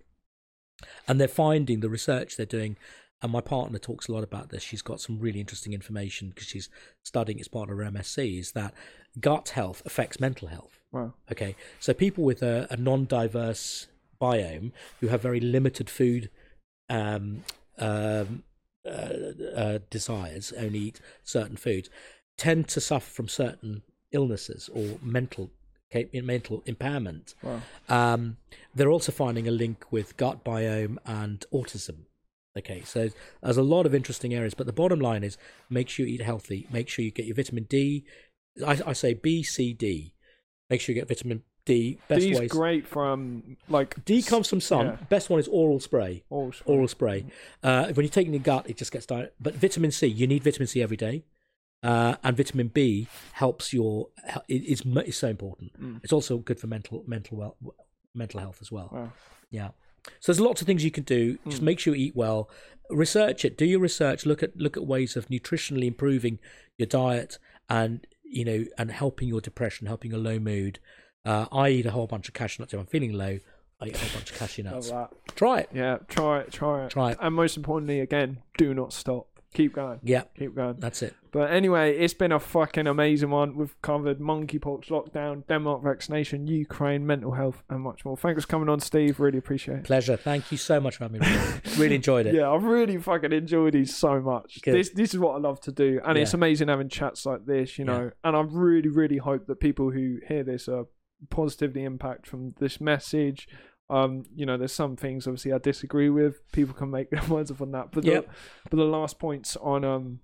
And they're finding the research they're doing... And my partner talks a lot about this. She's got some really interesting information because she's studying as part of her M S C, is that gut health affects mental health. Wow. Okay. So people with a, a non-diverse biome who have very limited food um, um, uh, uh, desires, only eat certain foods, tend to suffer from certain illnesses or mental okay, mental impairment. Wow. Um, they're also finding a link with gut biome and autism. Okay, so there's a lot of interesting areas, but the bottom line is make sure you eat healthy, make sure you get your vitamin D. I, I say B, C, D. Make sure you get vitamin D. Best D's ways. Great from like D comes from sun. Yeah. Best one is oral spray. Oral spray. Oral spray. Uh, when you're taking your gut, it just gets di- But vitamin C, you need vitamin C every day, uh, and vitamin B helps your. It's it's so important. Mm. It's also good for mental mental well mental health as well. Wow. Yeah. So there's lots of things you can do. Just mm. make sure you eat well. Research it. Do your research. Look at look at ways of nutritionally improving your diet, and you know, and helping your depression, helping your low mood. Uh, I eat a whole bunch of cashew nuts if I'm feeling low. I eat a whole bunch of cashew nuts. Love that. Try it. Yeah, try it. Try it. Try it. And most importantly, again, do not stop. Keep going. Yeah, keep going. That's it. But anyway, it's been a fucking amazing one. We've covered monkeypox, lockdown, Denmark vaccination, Ukraine, mental health, and much more. Thanks for coming on, Steve. Really appreciate it. Pleasure. Thank you so much for having me. Really enjoyed it. Yeah, I've really fucking enjoyed these so much. Good. This this is what I love to do, and yeah. it's amazing having chats like this, you know. Yeah. And I really, really hope that people who hear this are positively impacted from this message. Um, you know, there's some things obviously I disagree with. People can make their minds up on that. But, yep. the, but the last points on, um,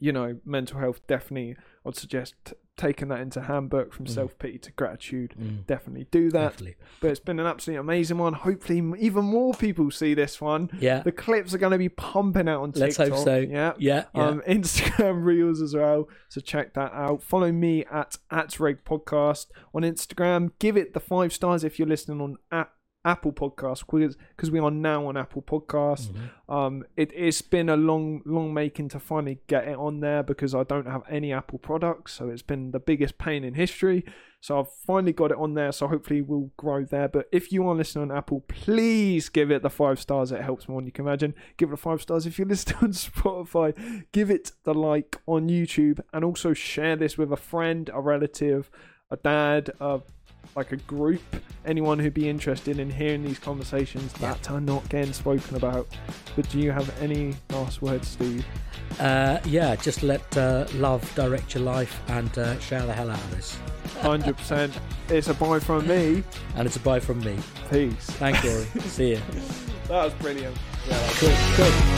you know, mental health, definitely I'd suggest t- taking that into Hamburg from mm. self-pity to gratitude. Mm. Definitely do that. Definitely. But it's been an absolutely amazing one. Hopefully even more people see this one. Yeah. The clips are going to be pumping out on TikTok. Let's hope so. Yeah. Yeah. yeah. Um, Instagram Reels as well. So check that out. Follow me at, at Reg Podcast on Instagram. Give it the five stars if you're listening on at Apple Podcasts, because we are now on Apple Podcasts. Mm-hmm. Um, it, it's been a long, long making to finally get it on there, because I don't have any Apple products, so it's been the biggest pain in history. So I've finally got it on there, so hopefully we'll grow there. But if you are listening on Apple, please give it the five stars. It helps more than you can imagine. Give it the five stars if you listen on Spotify. Give it the like on YouTube, and also share this with a friend, a relative, a dad, a like a group, anyone who'd be interested in hearing these conversations that yeah. are not getting spoken about. But do you have any last words, Steve? Uh, yeah, just let uh, love direct your life, and uh, share the hell out of this. one hundred percent. It's a bye from me. And it's a bye from me. Peace. Thanks, Rory. See you. That was brilliant. Yeah, that was cool. Cool.